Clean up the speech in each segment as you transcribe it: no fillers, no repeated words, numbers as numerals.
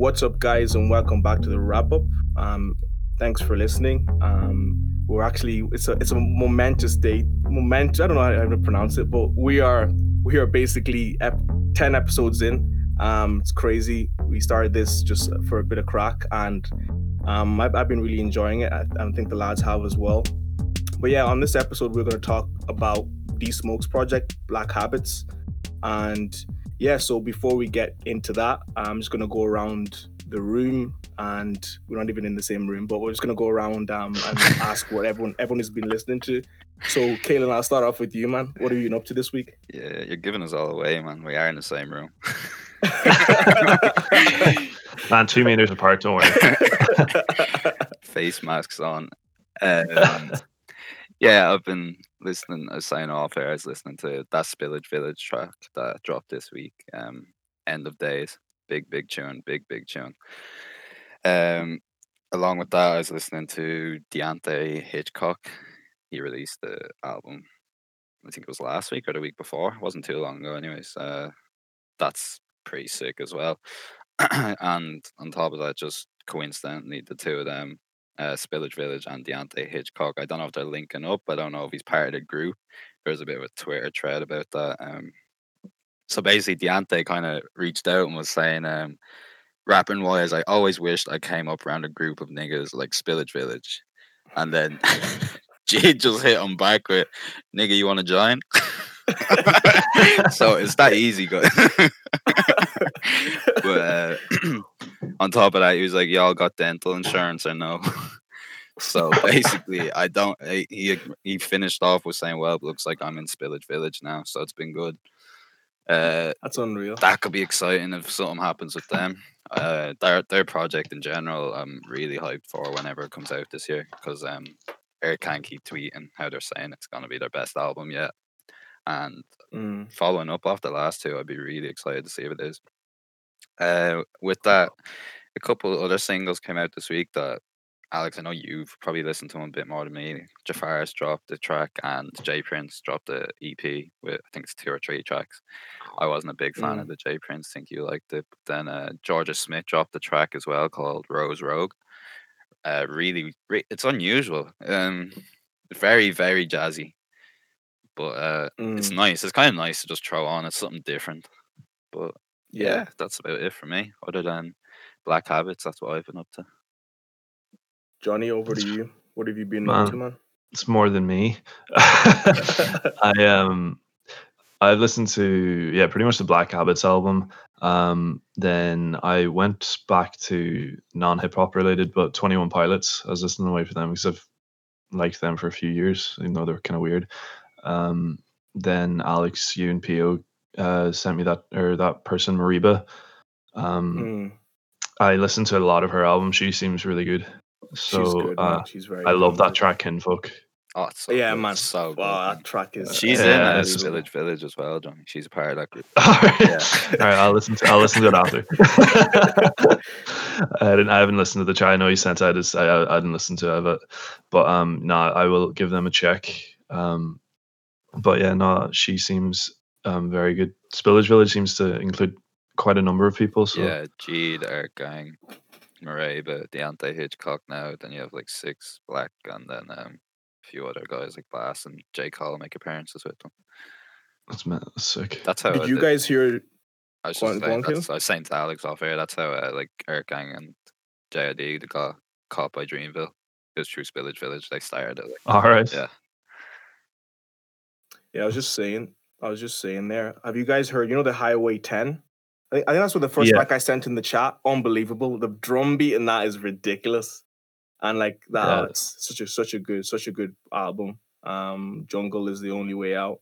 What's up, guys, and welcome back to the wrap up. Thanks for listening. We're actually it's a momentous day. I don't know how to pronounce it, but we are basically 10 episodes in. It's crazy. We started this just for a bit of crack, and I've been really enjoying it. I think the lads have as well. But yeah, on this episode we're going to talk about D Smoke's project, Black Habits, and yeah, so before we get into that, I'm just going to go around the room, and we're not even in the same room, but we're just going to go around and ask what everyone has been listening to. So, Kaylin, I'll start off with you, man. What have you been up to this week? Yeah, you're giving us all away, man. We are in the same room. Man, 2 meters apart, don't worry. Face masks on. Yeah, I've been listening. I was signing off here. I was listening to that Spillage Village track that dropped this week. End of Days, big tune. Along with that, I was listening to Deante Hitchcock. He released the album, I think it was last week or the week before. It wasn't too long ago, anyways. That's pretty sick as well. And on top of that, just coincidentally, the two of them. Spillage Village and Deante Hitchcock. I don't know if they're linking up. I don't know if he's part of the group. There's a bit of a Twitter thread about that. So basically, Deante kind of reached out and was saying, rapping wise, I always wished I came up around a group of niggas like Spillage Village. And then G just hit him back with, nigga, you want to join? So it's that easy, guys. But on top of that, he was like, y'all got dental insurance or no? So basically, I don't. He finished off with saying, well, it looks like I'm in Spillage Village now, so it's been good. That's unreal. That could be exciting if something happens with them. Their project in general, I'm really hyped for whenever it comes out this year, because Eric Gang keep tweeting how they're saying it's going to be their best album yet. And following up off the last two, I'd be really excited to see if it is. With that, a couple other singles came out this week that, Alex, I know you've probably listened to them a bit more than me. Jafaris dropped the track and J Prince dropped the EP with, I think it's 2 or 3 tracks. I wasn't a big fan of the J Prince. Think you liked it. But then Georgia Smith dropped the track as well called Rose Rogue. Really, it's unusual. Very, very jazzy. But it's nice. It's kind of nice to just throw on. It's something different. But yeah, that's about it for me. Other than Black Habits, that's what I've been up to. Johnny, over to you. What have you been up to, man? It's more than me. I've listened to pretty much the Black Habits album. Then I went back to non-hip hop related, but 21 Pilots. I was listening away for them because I've liked them for a few years, even though they're kind of weird. Then Alex, you and P.O. Sent me that person, Mereba. I listened to a lot of her albums. She seems really good. So she's good, man. She's very good. Love that track, Kinfolk. Oh, so yeah, good. Man. So good. Oh, that track is. She's in Spillage Village as well, Johnny. She's a part of that group. All right, I'll listen to it after. I haven't listened to the track. I know you sent out. I didn't listen to it, but I will give them a check. But yeah, she seems very good. Spillage Village seems to include quite a number of people. So yeah, JID, Eric Gang, Mereba, Deante Hitchcock now. Then you have like 6 Black, and then a few other guys like Bass and J. Cole make appearances with them. That's sick. That's how. Did you guys hear? I was just saying. I was saying to Alex off air. That's how like Eric Gang and JID got caught by Dreamville. It was through Spillage Village. They started it. Like, all right. Yeah. Yeah, I was just saying there. Have you guys heard, the Highway 10? I think that's what the first track I sent in the chat. Unbelievable. The drum beat in that is ridiculous. And like that, it's such a good album. The Jungle is the Only Way Out.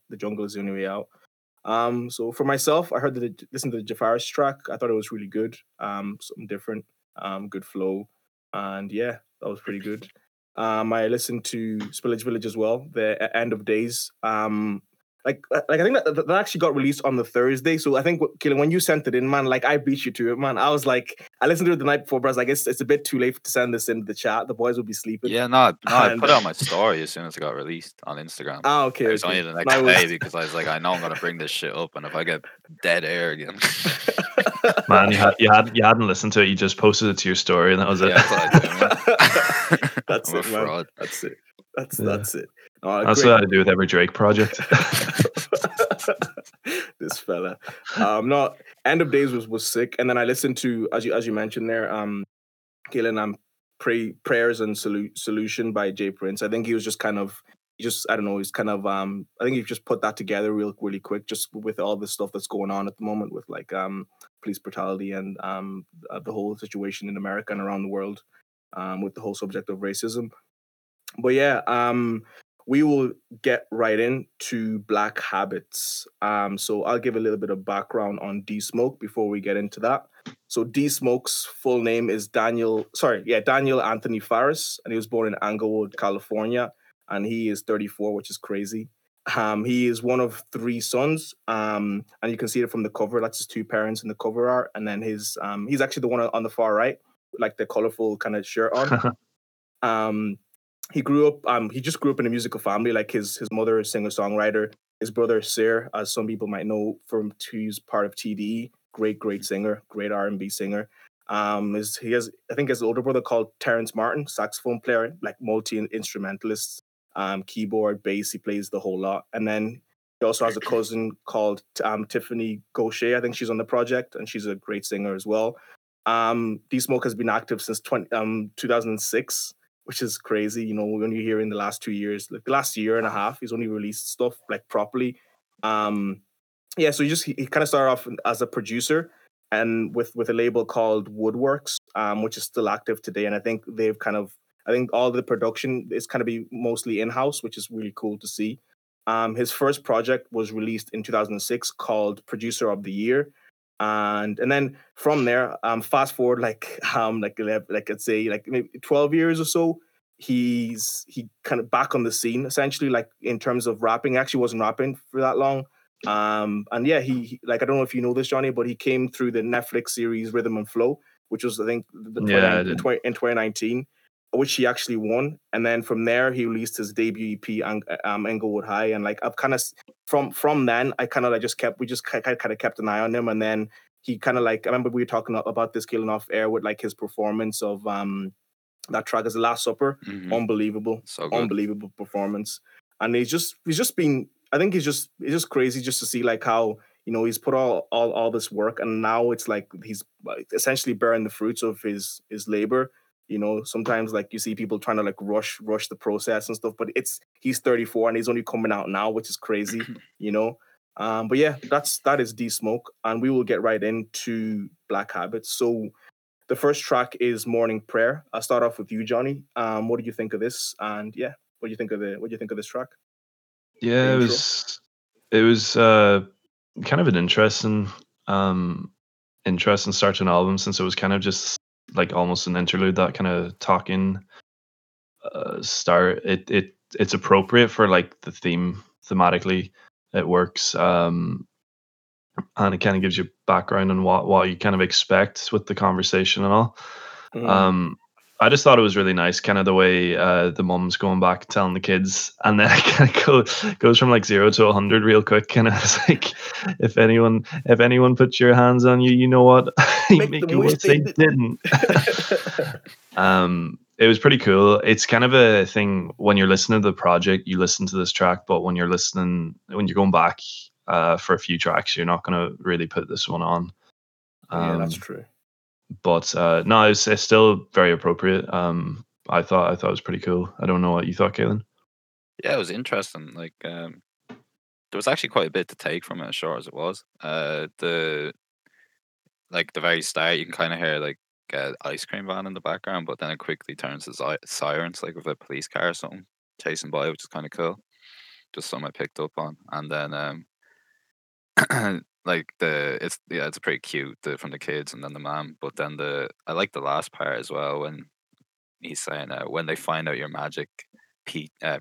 So for myself, I heard listened to the Jafaris track. I thought it was really good. Something different. Good flow. And yeah, that was pretty good. I listened to Spillage Village as well, the End of Days. I think that actually got released on the Thursday. So I think, Kaelin, when you sent it in, man, like I beat you to it, man. I was like, I listened to it the night before, but I was like, it's a bit too late to send this into the chat. The boys will be sleeping. Yeah, no, I put it on my story as soon as it got released on Instagram. Oh, okay. It was only the next day because I was like, I know I'm going to bring this shit up, and if I get dead air again. Man, you hadn't listened to it. You just posted it to your story, and that was it. Yeah, that's it, man. That's it. That's it. That's what I do with every Drake project. This fella. No, End of Days was sick, and then I listened to, as you mentioned there, Kaelin, Prayers and Solution by J. Prince. I think he was just kind of. I don't know, he's kind of, I think you've just put that together really quick, just with all the stuff that's going on at the moment with like police brutality and the whole situation in America and around the world with the whole subject of racism. But yeah, we will get right into Black Habits. So I'll give a little bit of background on D Smoke before we get into that. So D Smoke's full name is Daniel Anthony Farris, and he was born in Inglewood, California. And he is 34, which is crazy. He is one of three sons, and you can see it from the cover. That's his two parents in the cover art, and then his he's actually the one on the far right, like the colorful kind of shirt on. He grew up. He just grew up in a musical family. Like his mother is singer-songwriter. His brother Sir, as some people might know from, who's part of TDE, great singer, great R&B singer. He has an older brother called Terrence Martin, saxophone player, like multi-instrumentalist. Keyboard, bass, he plays the whole lot. And then he also has a cousin called Tiffany Gaucher. I think she's on the project, and she's a great singer as well. D Smoke has been active since 2006, which is crazy. You know, when you hear in the last 2 years, like the last year and a half, he's only released stuff like properly. So he kind of started off as a producer and with a label called Woodworks, which is still active today. And I think they've kind of, I think all the production is kind of be mostly in-house, which is really cool to see. His first project was released in 2006 called Producer of the Year. And then from there, fast forward, maybe 12 years or so, he kind of back on the scene, essentially, like in terms of rapping. He actually wasn't rapping for that long. I don't know if you know this, Johnny, but he came through the Netflix series Rhythm and Flow, which was, I think, in 2019. Which he actually won, and then from there he released his debut EP, Inglewood High, and like I've kind of from then we just kept an eye on him, and then he kind of like I remember we were talking about this Kaelin off air with like his performance of that track is The Last Supper, mm-hmm. unbelievable performance, and it's just crazy just to see like how. You know, he's put all this work, and now it's like he's essentially bearing the fruits of his labor. You know, sometimes like you see people trying to like rush the process and stuff, but he's 34 and he's only coming out now, which is crazy. You know, but yeah, that is D Smoke, and we will get right into Black Habits. So the first track is Morning Prayer. I'll start off with you, Johnny. What do you think of this? And yeah, what do you think of this track? Yeah, it was kind of an interesting start to an album, since it was kind of just like almost an interlude, that kind of talking start. It's appropriate for like the theme, thematically it works, and it kind of gives you background on what you kind of expect with the conversation and all. Mm. I just thought it was really nice, kind of the way the mum's going back telling the kids, and then it kind of goes from like 0 to 100 real quick. Kind of like, if anyone puts your hands on you, you know what? Make you wish they didn't. It was pretty cool. It's kind of a thing when you're listening to the project, you listen to this track, but when you're going back for a few tracks, you're not going to really put this one on. Yeah, that's true. But no, it's still very appropriate. I thought it was pretty cool. I don't know what you thought, Kaelin. Yeah, it was interesting. Like there was actually quite a bit to take from it, as short as it was. The very start, you can kind of hear like ice cream van in the background, but then it quickly turns to sirens, like with a police car or something chasing by, which is kind of cool. Just something I picked up on, and then it's pretty cute from the kids and then the mom, but then I like the last part as well when he's saying when they find out your magic,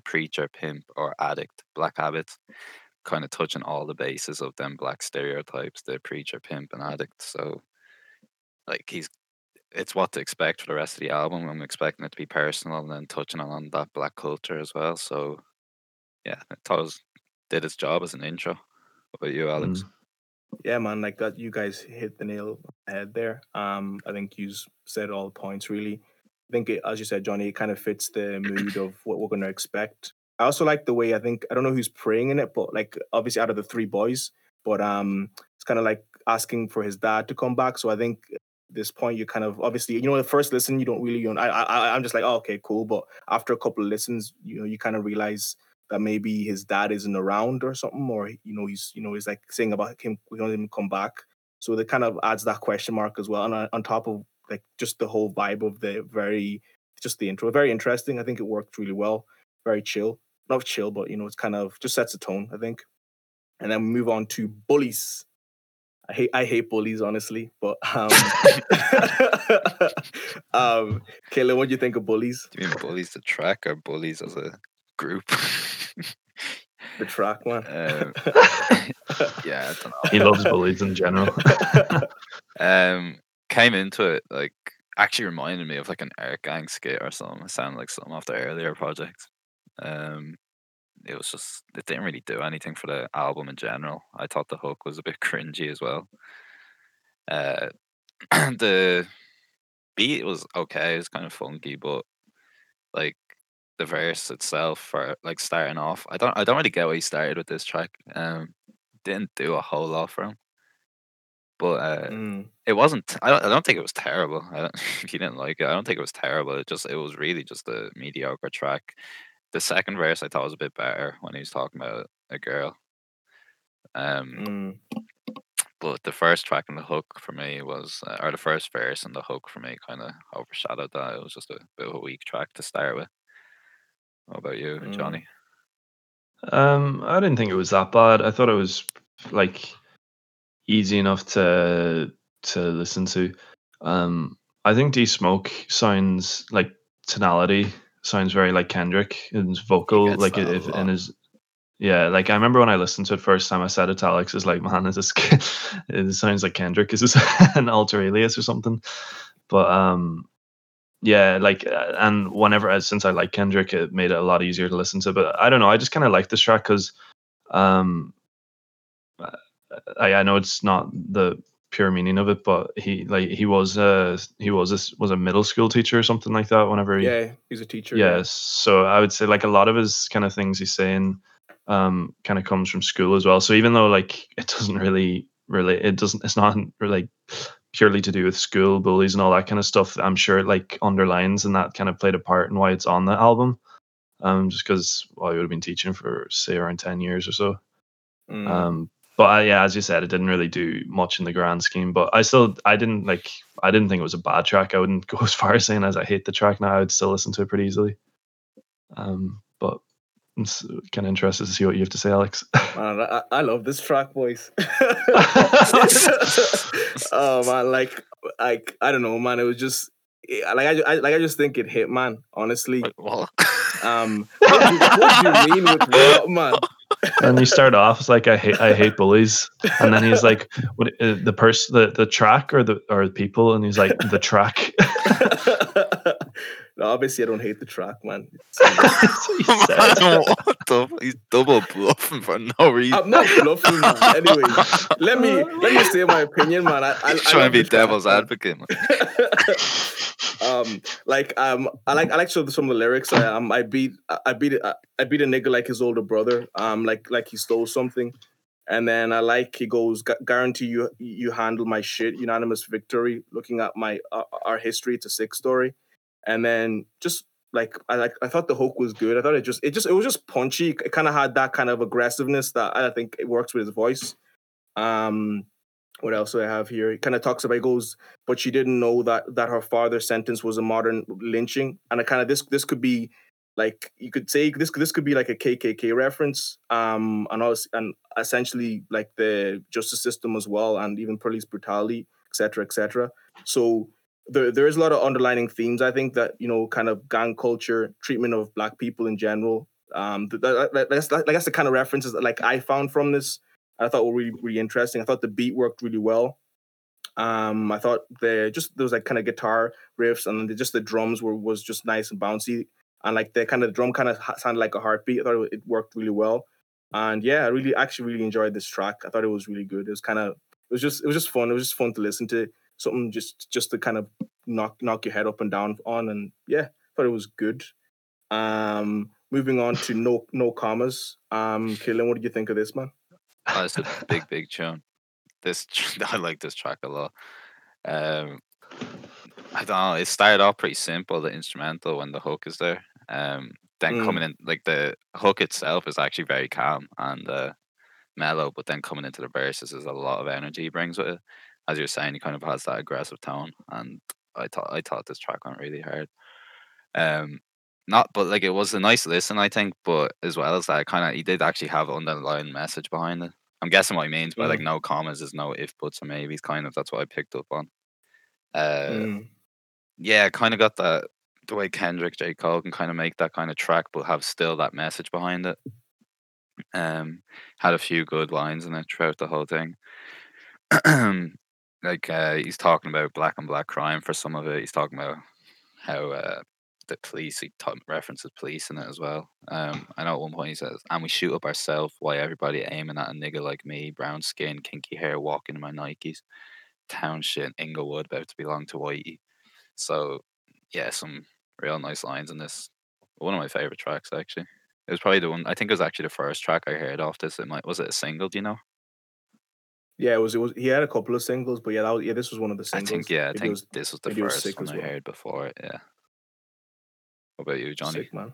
preacher, pimp, or addict, Black Habits, kind of touching all the bases of them black stereotypes, the preacher, pimp, and addict. So like it's what to expect for the rest of the album. I'm expecting it to be personal and then touching on that black culture as well. So yeah, I thought it did its job as an intro. What about you, Alex? Mm. Yeah, man, like that, you guys hit the nail on the head there. I think you said all the points, really. I think, as you said, Johnny, it kind of fits the mood of what we're going to expect. I also like the way, I think, I don't know who's praying in it, but like obviously out of the three boys, but it's kind of like asking for his dad to come back. So I think at this point, you kind of obviously, you know, the first listen, you don't really, you know, I'm just like, oh, okay, cool. But after a couple of listens, you know, you kind of realize that maybe his dad isn't around or something, or, you know, he's like saying about him, we want him to come back. So that kind of adds that question mark as well. And on top of like just the whole vibe of the intro, very interesting. I think it worked really well. Very chill, not chill, but, you know, it's kind of just sets a tone, I think. And then we move on to Bullies. I hate Bullies, honestly, but Kayla, what do you think of Bullies? Do you mean Bullies the track or Bullies as a group? The track, man. Yeah, I don't know. He loves Bullies in general. Came into it like, actually reminded me of like an Eric Gang skit or something. It sounded like something off the earlier project. It was just, it didn't really do anything for the album in general. I thought the hook was a bit cringy as well. The beat was okay. It was kind of funky, but like the verse itself, for like starting off, I don't really get why he started with this track. Didn't do a whole lot for him. But it wasn't. I don't think it was terrible. If you didn't like it, I don't think it was terrible. It was really just a mediocre track. The second verse I thought was a bit better when he was talking about a girl. But the first track and the hook for me was, or the first verse and the hook for me kind of overshadowed that. It was just a bit of a weak track to start with. What about you, Johnny? I didn't think it was that bad. I thought it was like easy enough to listen to. I think D Smoke sounds like tonality. Sounds very like Kendrick in his vocal, like I remember when I listened to it first time, I said it to Alex, is like, man, is this it sounds like Kendrick, is this an alter alias or something? But and whenever, since I like Kendrick, it made it a lot easier to listen to. But I don't know, I just kind of like this track because I know it's not the pure meaning of it, but he was a middle school teacher or something like that whenever he's a teacher. So I would say like a lot of his kind of things he's saying kind of comes from school as well. So even though like it doesn't really relate, it's not really purely to do with school, bullies and all that kind of stuff, I'm sure it like underlines and that kind of played a part in why it's on the album, just because he would have been teaching for say around 10 years or so. But yeah, as you said, it didn't really do much in the grand scheme. But I didn't think it was a bad track. I wouldn't go as far as saying as I hate the track now. I would still listen to it pretty easily. But I'm kind of interested to see what you have to say, Alex. Man, I love this track, boys. Oh man, like I don't know, man. It was just I just think it hit, man. Honestly. Like, what? What do you mean with what, man? And you start off it's like I hate bullies, and then he's like, "What the person, the track, or the people?" And he's like, "The track." No, obviously, I don't hate the track, man. He's double bluffing for no reason. I'm not bluffing, man. Anyway, let me say my opinion, man. I'm trying to be devil's advocate, man. I like some of the lyrics. I beat a nigga like his older brother. Like he stole something, and then he goes, "Guarantee you handle my shit." Unanimous victory. Looking at my our history, it's a sick story. And then just I thought the hook was good. I thought it was just punchy. It kind of had that kind of aggressiveness that I think it works with his voice. What else do I have here? He kind of talks about, he goes, but she didn't know that her father's sentence was a modern lynching. And I kind of this could be like, you could say this could be like a KKK reference, and essentially like the justice system as well, and even police brutality, et cetera, et cetera. So there is a lot of underlining themes, I think, that, you know, kind of gang culture, treatment of black people in general. That's the kind of references that, like, I found from this. I thought were really, really interesting. I thought the beat worked really well. I thought there was like kind of guitar riffs, and just the drums was just nice and bouncy, and like the kind of drum kind of sounded like a heartbeat. I thought it worked really well. And yeah, I really enjoyed this track. I thought it was really good. It was kind of, it was just fun. It was just fun to listen to something just to kind of knock your head up and down on. And yeah, thought it was good. Moving on to no commas. Kaelin, what did you think of this, man? Oh, it's a big tune. I like this track a lot. I don't know. It started off pretty simple, the instrumental when the hook is there. Then coming in, like the hook itself is actually very calm and mellow, but then coming into the verses is a lot of energy he brings with it. As you're saying, he kind of has that aggressive tone, and I thought this track went really hard. It was a nice listen, I think, but as well as that, he did actually have an underlying message behind it. I'm guessing what he means by like no commas is no if buts or maybes, kind of. That's what I picked up on. Yeah, kind of got that the way Kendrick, J. Cole can kind of make that kind of track, but have still that message behind it. Had a few good lines in it throughout the whole thing. He's talking about black crime for some of it. He's talking about how the police, references police in it as well. I know at one point he says, "And we shoot up ourselves, why everybody aiming at a nigga like me, brown skin, kinky hair, walking in my Nikes, town shit, Inglewood, about to belong to Whitey." So yeah, some real nice lines in this. One of my favorite tracks, actually. It was probably the one. I think it was actually the first track I heard off this. Was it a single? Do you know? Yeah, it was. He had a couple of singles, but this was one of the singles. I think this was the first one I heard before it. Yeah. What about you, Johnny? Sick, man.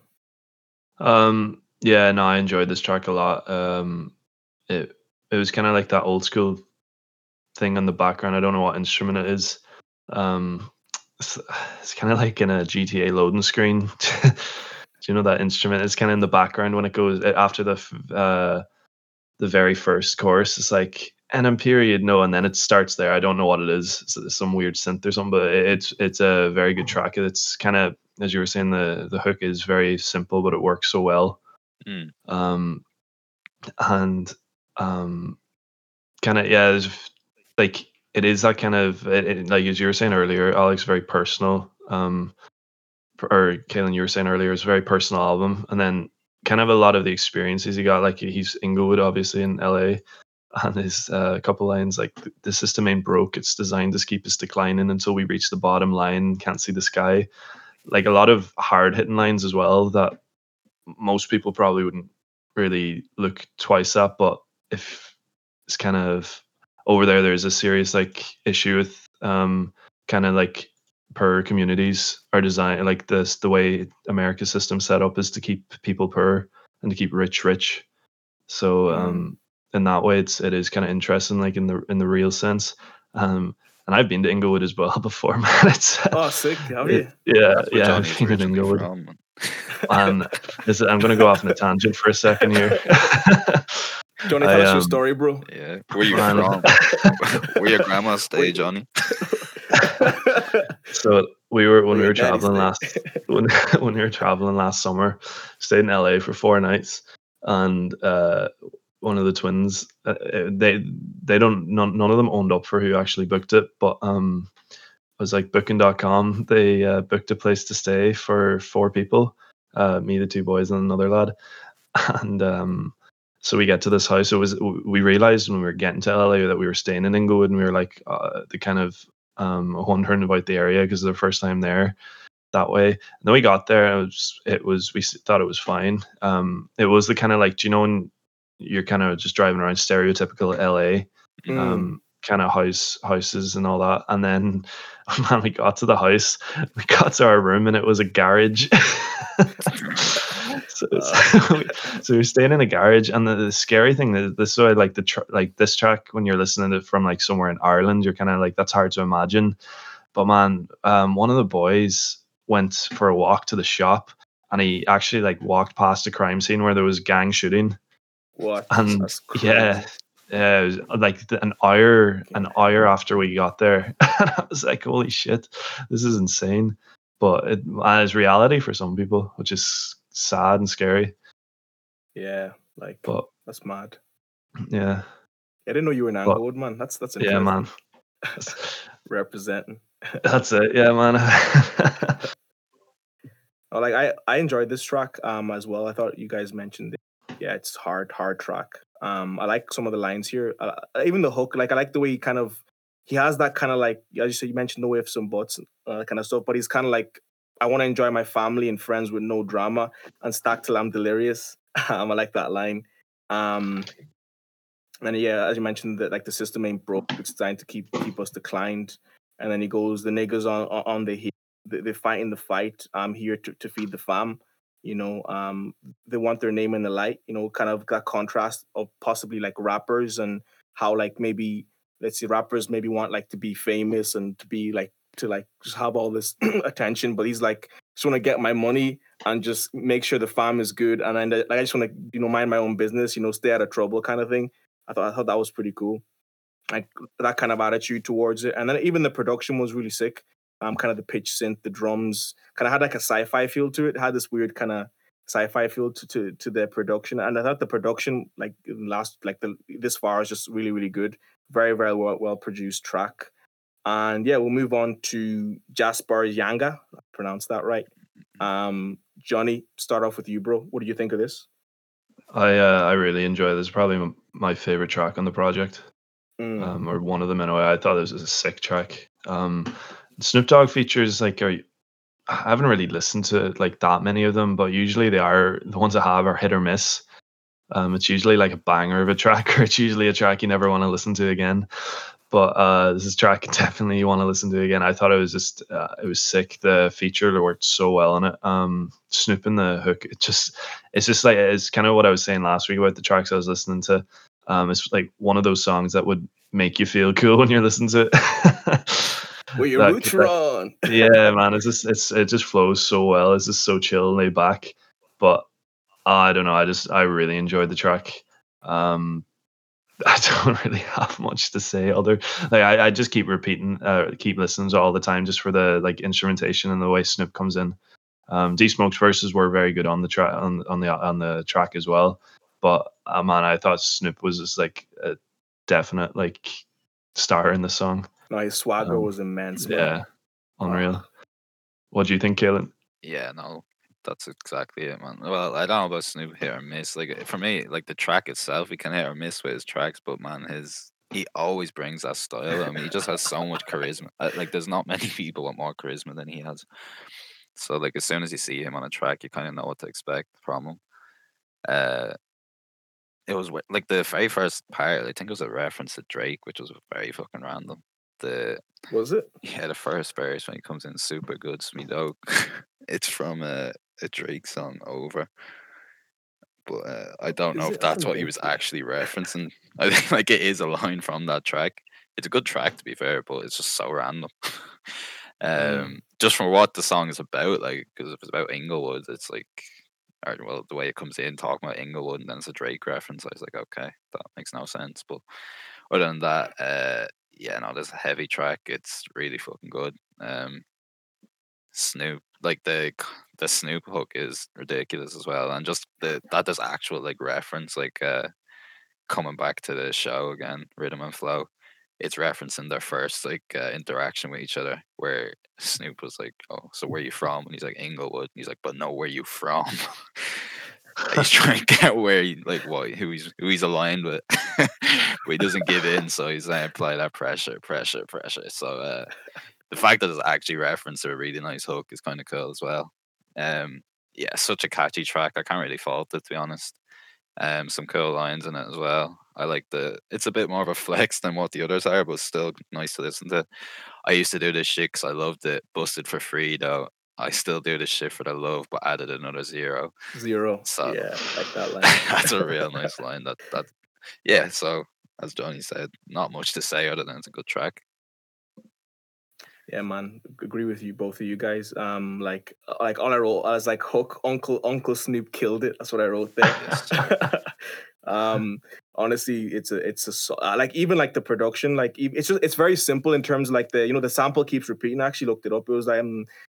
Yeah. No, I enjoyed this track a lot. It was kind of like that old school thing in the background. I don't know what instrument it is. It's kind of like in a GTA loading screen. Do you know that instrument? It's kind of in the background when it goes after the very first chorus. It's like and a period no, and then it starts there. I don't know what it is. It's some weird synth or something. But it's a very good track. It's kind of, as you were saying, the hook is very simple, but it works so well. Kind of yeah, like. It is that kind of, like as you were saying earlier, Alex, very personal. Or Kaelin, you were saying earlier, it's a very personal album. And then kind of a lot of the experiences he got, like he's Inglewood, obviously, in LA. And his couple lines, like, "The system ain't broke. It's designed to keep us declining until we reach the bottom line. Can't see the sky." Like a lot of hard hitting lines as well that most people probably wouldn't really look twice at. But if it's kind of, over there's a serious like issue with kind of like poor communities are designed like this. The way America's system set up is to keep people poor and to keep rich. So in that way, it is kind of interesting, like in the real sense. And I've been to Inglewood as well before, man. Oh, sick! Have you? Yeah. I've been to Inglewood. I'm going to go off on a tangent for a second here. Johnny, tell us your story, bro. Yeah. Where you from? Where your grandma stay, Johnny? So when we were traveling last summer, stayed in LA for 4 nights, and one of the twins, none of them owned up for who actually booked it, but it was like booking.com. They booked a place to stay for 4 people, me, the 2 boys, and another lad, and so we get to this house. We realized when we were getting to LA that we were staying in Inglewood, and we were like the kind of wondering about the area because it was the first time there that way. And then we got there, and we thought it was fine. It was the kind of like, do you know when you're kind of just driving around stereotypical LA kind of houses and all that. And then we got to the house, we got to our room, and it was a garage. So we're staying in a garage, and the scary thing is this. So I like this track when you're listening to it from like somewhere in Ireland, you're kind of like that's hard to imagine. But man, one of the boys went for a walk to the shop, and he actually like walked past a crime scene where there was gang shooting. What? And yeah, it was like an hour after we got there, and I was like, holy shit, this is insane. But it's reality for some people, which is sad and scary. Yeah, like, but that's mad. Yeah, I didn't know you were an Anglewood, man. That's yeah, man. Representing. That's it. Yeah, man. Like I enjoyed this track as well. I thought you guys mentioned it. yeah, it's hard track. I like some of the lines here, even the hook. Like, I like the way he has that kind of, like, as you said, you mentioned the ifs and buts kind of stuff, but he's kind of like, I want to enjoy my family and friends with no drama and stack till I'm delirious. I like that line. And yeah, as you mentioned, that like the system ain't broke; it's designed to keep us declined. And then he goes, the niggas on the heat, they're fighting the fight. I'm here to feed the fam. You know, they want their name in the light. You know, kind of that contrast of possibly like rappers and how like maybe let's see, rappers maybe want like to be famous and to be like, to like just have all this attention, but he's like, just want to get my money and just make sure the farm is good, and then like, I just want to, you know, mind my own business, you know, stay out of trouble kind of thing. I thought that was pretty cool, like that kind of attitude towards it. And then even the production was really sick. Kind of the pitch synth, the drums kind of had like a sci-fi feel to it. It had this weird kind of sci-fi feel to their production, and I thought the production like this far is just really, really good. Very, very well produced track. And yeah, we'll move on to Jasper Yanga. I pronounced that right. Johnny, start off with you, bro. What do you think of this? I really enjoy this. It's probably my favorite track on the project, or one of them anyway. I thought this was a sick track. Snoop Dogg features, like, I haven't really listened to like that many of them, but usually they are, the ones I have are hit or miss. It's usually like a banger of a track, or it's usually a track you never want to listen to again. But this is a track definitely you want to listen to again. I thought it was just, it was sick. The feature worked so well on it. Snoop and the hook, it's just like, it's kind of what I was saying last week about the tracks I was listening to. It's like one of those songs that would make you feel cool when you're listening to it. With your boots on. Yeah, man, it just flows so well. It's just so chill and laid back. But I don't know. I really enjoyed the track. I don't really have much to say other. Like I just keep repeating, keep listening to all the time just for the like instrumentation and the way Snoop comes in. D Smoke's verses were very good on the track on the track as well. But man, I thought Snoop was just like a definite like star in the song. No, his swagger was immense. Man. Yeah, unreal. What do you think, Kaelin? Yeah, no. That's exactly it, man. Well, I don't know about Snoop hit or miss. Like for me, like the track itself, he can hit or miss with his tracks, but man, he always brings that style. I mean, he just has so much charisma. Like there's not many people with more charisma than he has. So like as soon as you see him on a track, you kind of know what to expect from him. It was like the very first part. I think it was a reference to Drake, which was very fucking random. Was it? Yeah, the first verse when he comes in super good, Snoop Dogg. It's from a Drake song over, but I don't know if that's what he was actually referencing. I think like it is a line from that track. It's a good track to be fair, but it's just so random. Just from what the song is about, like because if it's about Inglewood, it's like, well, the way it comes in talking about Inglewood and then it's a Drake reference. I was like, okay, that makes no sense. But other than that, yeah, no, there's a heavy track. It's really fucking good. Snoop, like the Snoop hook is ridiculous as well, and just that there's actual like reference, like coming back to the show again, Rhythm and Flow. It's referencing their first like interaction with each other, where Snoop was like, "Oh, so where are you from?" and he's like, "Inglewood," and he's like, "But no, where are you from?" He's trying to get where he, like what who he's aligned with, but he doesn't give in, so he's like apply that pressure. So the fact that it's actually referenced to a really nice hook is kind of cool as well. Yeah, such a catchy track. I can't really fault it, to be honest. Some cool lines in it as well. I like it's a bit more of a flex than what the others are, but still nice to listen to. I used to do this shit because I loved it. Busted for free, though. I still do this shit for the love, but added another zero. So, yeah, I like that line. That's a real nice line. That. Yeah, so as Johnny said, not much to say other than it's a good track. Yeah, man, agree with you, both of you guys. Like all I wrote, I was like, "Hook, Uncle Snoop killed it." That's what I wrote there. Honestly, it's a like even like the production, like it's very simple in terms of, like the the sample keeps repeating. I actually looked it up. It was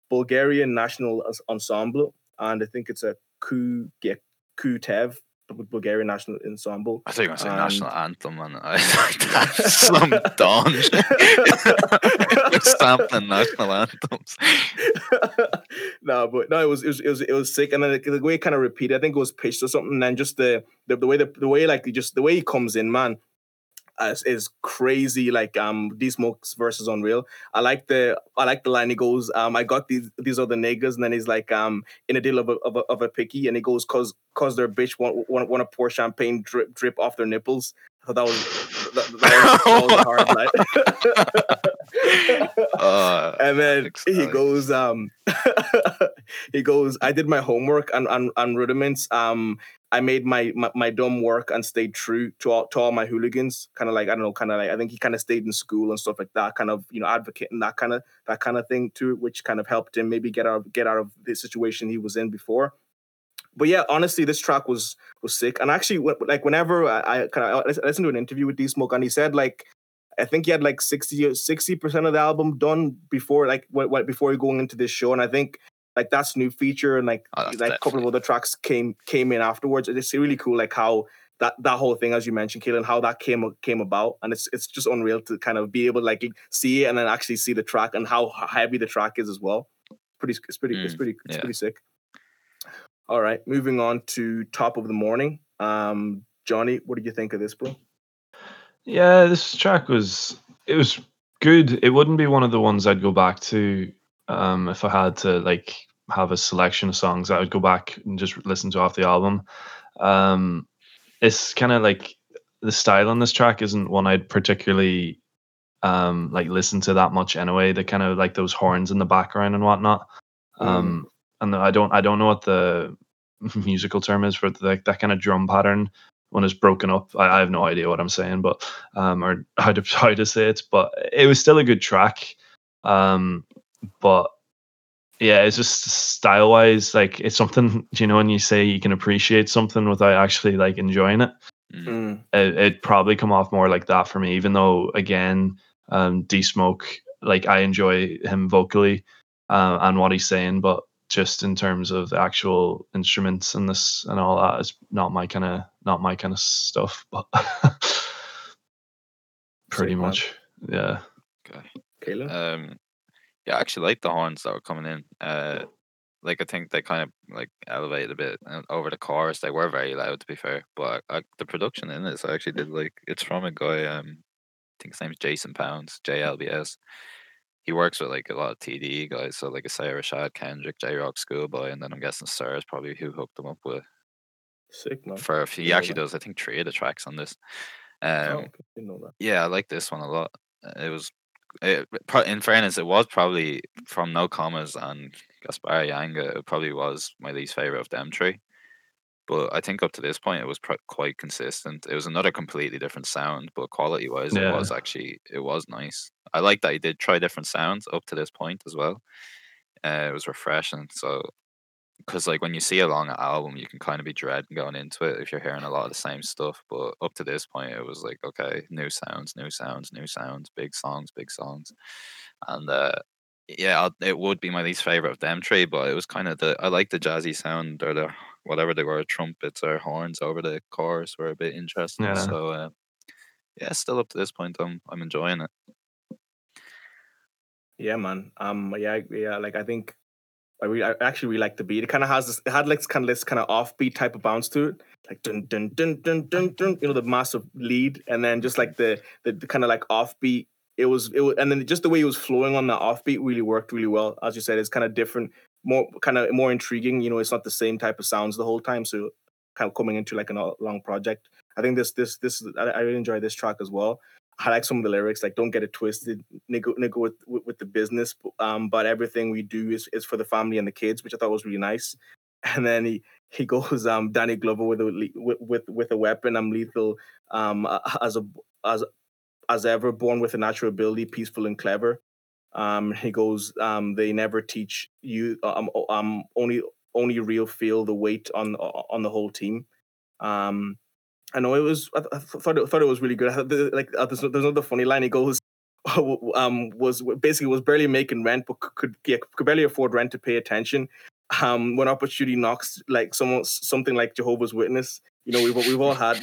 Bulgarian National Ensemble, and I think it's a Kutev. Bulgarian National Ensemble. I thought you were going to say National Anthem, and I was like, that's some dodge. sampling national anthems. But no, it was sick, and then the way it kind of repeated. I think it was pitched or something, and just the way he comes in, man, is crazy. Like D Smoke's verse is unreal. I like the line he goes, I got these other niggas, and then he's like, in a deal of a picky, and he goes, cause their bitch want to pour champagne drip off their nipples. So that was a hard line. And then he goes, I did my homework on rudiments. I made my dumb work and stayed true to all my hooligans. I think he kind of stayed in school and stuff like that, kind of, you know, advocating that kind of thing too, which kind of helped him maybe get out of the situation he was in before. But yeah, honestly, this track was sick. And actually, like whenever I listened to an interview with D Smoke, and he said, like, I think he had like 60% of the album done before, like, before going into this show. And I think like that's new feature, and like a couple of other tracks came in afterwards. It's really cool, like how that whole thing, as you mentioned, Kaelin, how that came about, and it's just unreal to kind of be able to like see it and then actually see the track and how heavy the track is as well. It's pretty sick. All right, moving on to top of the morning. Johnny, what did you think of this, bro? Yeah, this track was good. It wouldn't be one of the ones I'd go back to if I had to like have a selection of songs I would go back and just listen to off the album. It's kind of like the style on this track isn't one I'd particularly like listen to that much anyway. They kind of like those horns in the background and whatnot. And I don't know what the musical term is for that kind of drum pattern when it's broken up. I have no idea what I'm saying, but or how to say it. But it was still a good track. But yeah, it's just style wise, like it's something, you know, when you say you can appreciate something without actually like enjoying it. Mm. It'd probably come off more like that for me. Even though again, D Smoke, like I enjoy him vocally and what he's saying, but just in terms of actual instruments and this and all that, is not my kind of stuff, but pretty much. Yeah. Okay. Kayla? Yeah, I actually like the horns that were coming in. Like I think they kind of like elevated a bit over the chorus. They were very loud, to be fair, but the production in this I actually did like. It's from a guy, I think his name's Jason Pounds, JLBS. He works with like a lot of TDE guys, so like a Sarah Rashad, Kendrick, J Rock, Schoolboy, and then I'm guessing Sir is probably who hooked them up with. Sick, man. For a few, he actually does I think 3 of the tracks on this. Didn't know that. Yeah, I like this one a lot. In fairness, it was probably from No Commas and Gaspar Yanga. It probably was my least favorite of them 3, but I think up to this point it was quite consistent. It was another completely different sound, but quality wise, yeah. it was nice. I like that he did try different sounds up to this point as well. It was refreshing. So, because like when you see a long album, you can kind of be dreading going into it if you're hearing a lot of the same stuff. But up to this point, it was like, okay, new sounds, big songs. And yeah, it would be my least favorite of them 3, but it was kind of I like the jazzy sound or the whatever they were, trumpets or horns over the chorus were a bit interesting. Yeah. So yeah, still up to this point, I'm enjoying it. Yeah, man. Yeah. Like I think I actually really like the beat. It kind of has this. It had like this kind of offbeat type of bounce to it, like dun dun dun dun dun dun. You know, the massive lead, and then just like the kind of like offbeat. It was, and then just the way it was flowing on the offbeat really worked really well. As you said, it's kind of different, more intriguing. You know, it's not the same type of sounds the whole time. So kind of coming into like a long project. I think this. I really enjoy this track as well. I like some of the lyrics, like "Don't get it twisted, nigga with the business, but everything we do is for the family and the kids," which I thought was really nice. And then he goes, "Danny Glover with a weapon, I'm lethal, as ever, born with a natural ability, peaceful and clever." He goes, "They never teach you, only real feel the weight on the whole team." I know it was. I thought it was really good. There's another funny line. He goes, was barely making rent, but could barely afford rent to pay attention. When opportunity knocks, like something like Jehovah's Witness, You know, we've all had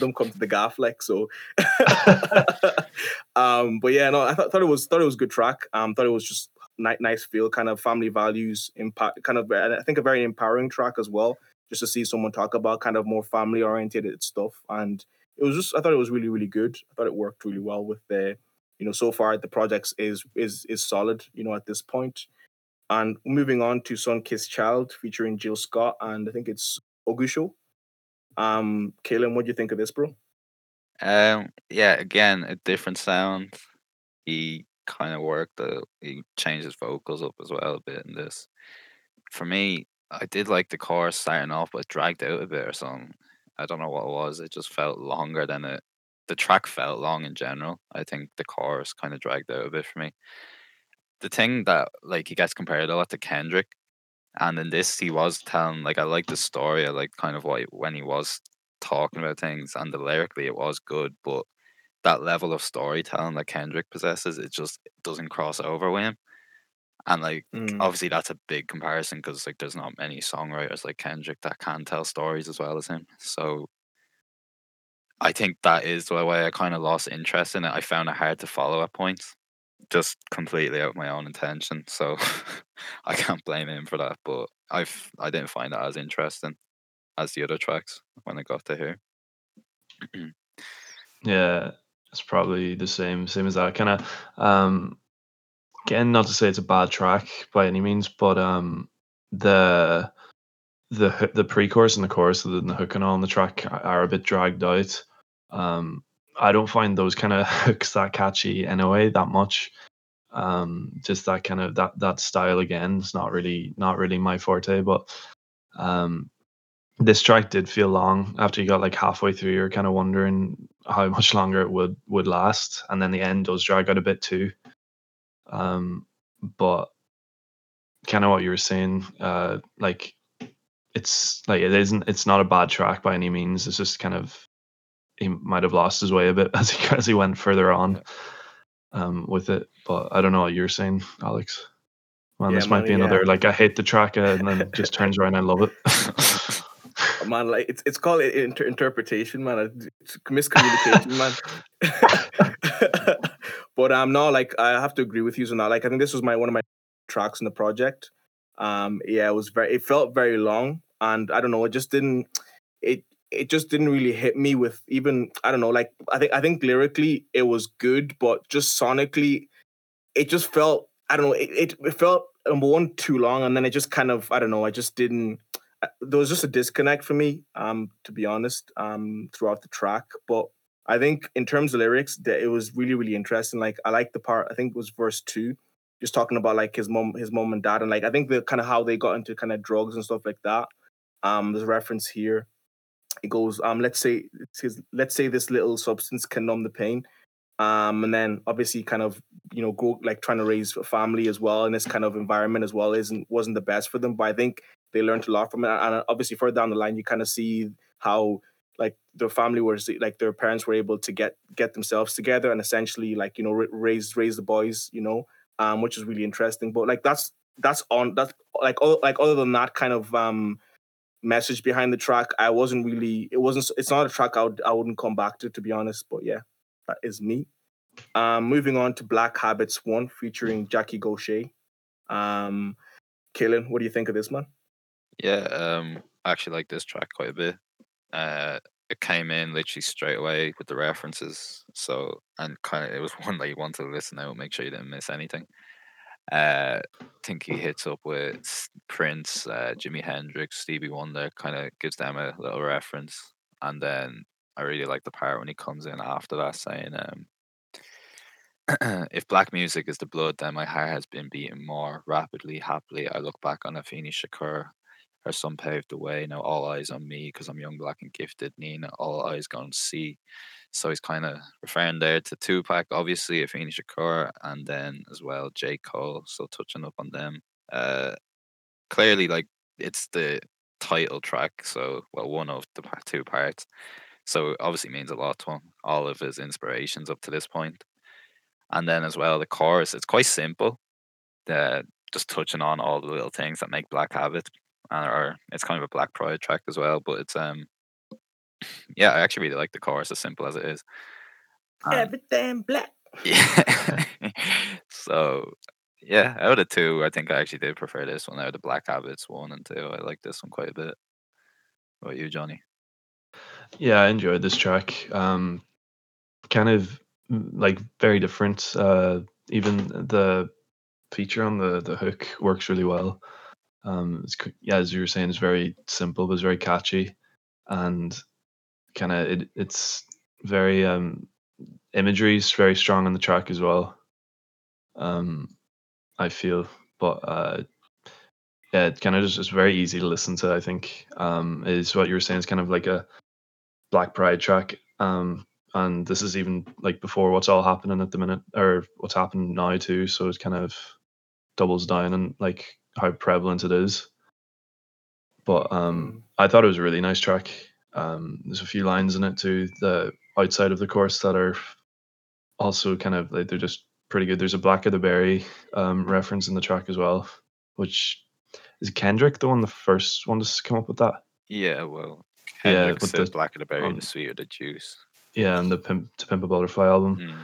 them come to the gaff, like, so. But yeah, no, I thought it was a good track. Thought it was just nice feel, kind of family values impact, kind of, and I think a very empowering track as well. Just to see someone talk about kind of more family oriented stuff, and it was just, I thought it was really, really good. I thought it worked really well with the, you know, so far the projects is solid, you know, at this point. And moving on to Sun Kiss Child featuring Jill Scott, and I think it's Ogusho. Kaelin, what do you think of this, bro? Yeah, again, a different sound. He kind of worked. He changed his vocals up as well a bit in this. For me, I did like the chorus starting off, but dragged out a bit or something. I don't know what it was. It just felt longer than it. The track felt long in general. I think the chorus kind of dragged out a bit for me. The thing that, like, he gets compared a lot to Kendrick. And in this, he was telling, like, I like the story. I like kind of what, when he was talking about things, and the lyrically it was good, but that level of storytelling that Kendrick possesses, it just doesn't cross over with him. And, like, obviously that's a big comparison because, like, there's not many songwriters like Kendrick that can tell stories as well as him. So I think that is the way I kind of lost interest in it. I found it hard to follow at points, just completely out of my own intention. So I can't blame him for that, but I didn't find that as interesting as the other tracks when I got to here. Yeah, it's probably the same as that. Kind of, again, not to say it's a bad track by any means, but the pre-chorus and the chorus and the hook and all on the track are a bit dragged out. I don't find those kind of hooks that catchy anyway that much. Just that kind of that style again. It's not really my forte, but this track did feel long. After you got like halfway through, you're kind of wondering how much longer it would last, and then the end does drag out a bit too. But kind of what you were saying, like it's like it's not a bad track by any means. It's just kind of, he might have lost his way a bit as he went further on with it. But I don't know what you're saying, Alex. Man, yeah, this might be another, like, I hate the track and then just turns around and I love it. Man, like it's called interpretation, man. It's miscommunication, man. But no, like, I have to agree with you on that. Like, I think this was one of my tracks in the project. Yeah, it felt very long, and I don't know, it just didn't really hit me with, even, I don't know, like, I think lyrically it was good, but just sonically it just felt, I don't know, it felt one too long, and then it just kind of, I don't know, I just didn't, there was just a disconnect for me, to be honest, throughout the track. But I think in terms of lyrics, it was really, really interesting. Like, I like the part, I think it was verse 2, just talking about, like, his mom and dad, and, like, I think the kind of how they got into kind of drugs and stuff like that. There's a reference here. It goes, let's say this little substance can numb the pain. And then obviously kind of, you know, go, like, trying to raise a family as well in this kind of environment as well wasn't the best for them. But I think they learned a lot from it. And obviously further down the line, you kind of see how, like, their family was, like, their parents were able to get themselves together and essentially, like, you know, raise the boys, you know, which is really interesting. But, like, that's other than that kind of message behind the track, it's not a track I wouldn't come back to be honest. But yeah, that is me. Moving on to Black Habits 1 featuring Jackie Gaucher. Kaelin, what do you think of this, man? Yeah, I actually like this track quite a bit. It came in literally straight away with the references, so, and kind of, it was one that you wanted to listen to, make sure you didn't miss anything. I think he hits up with Prince, Jimi Hendrix, Stevie Wonder, kind of gives them a little reference. And then I really like the part when he comes in after that saying, if black music is the blood, then my heart has been beating more rapidly, happily. I look back on Afini Shakur, her son paved the way, now all eyes on me because I'm young, black and gifted, Nina, all eyes gonna see. So he's kind of referring there to Tupac, obviously, Afini Shakur, and then as well J. Cole, so touching up on them. Clearly, like, it's the title track, so, well, one of the two parts, so it obviously means a lot to him, all of his inspirations up to this point. And then as well, the chorus, it's quite simple, just touching on all the little things that make Black Habit, and it's kind of a Black Pride track as well, but it's yeah, I actually really like the chorus, as simple as it is. Everything black. Yeah. So, yeah, out of two, I think I actually did prefer this one out of the Black Habits 1 and 2. I like this one quite a bit. What about you, Johnny? Yeah, I enjoyed this track. Kind of like very different. Even the feature on the hook works really well. It's, yeah, as you were saying, it's very simple, but it's very catchy, and kind of it's very imagery is very strong on the track as well. I feel, but yeah, it kind of just very easy to listen to. I think is what you were saying is kind of like a Black Pride track. And this is even like before what's all happening at the minute, or what's happening now too. So it kind of doubles down on like how prevalent it is. But I thought it was a really nice track. There's a few lines in it too, the outside of the chorus, that are also kind of like, they're just pretty good. There's a Black of the Berry reference in the track as well, which is Kendrick the one, the first one to come up with that. Yeah, well, Kendrick says Black of the Berry, the sweeter the juice. Yeah, and the To Pimp a Butterfly album.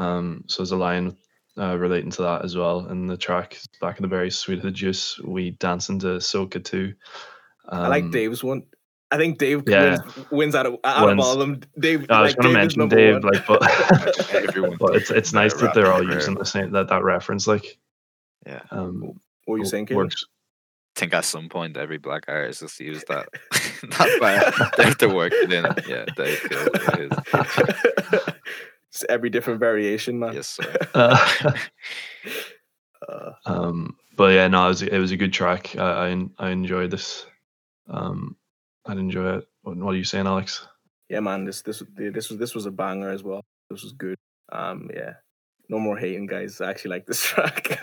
So there's a line relating to that as well in the track. Black of the Berry, sweet of the juice. We dance into soca too. I like Dave's one. I think Dave wins out of all of them. Dave, I was going to mention Dave, like, but, but it's nice that they're all using the same that reference. Like, yeah. What were you saying? Works. I think at some point every black artist has used that. They have to work it in. Yeah, Dave. It's every different variation, man. Yes, sir. But yeah, no, it was a good track. I enjoyed this. I'd enjoy it. What are you saying, Alex? Yeah, man, this was a banger as well. This was good. Yeah. No more hating, guys. I actually like this track.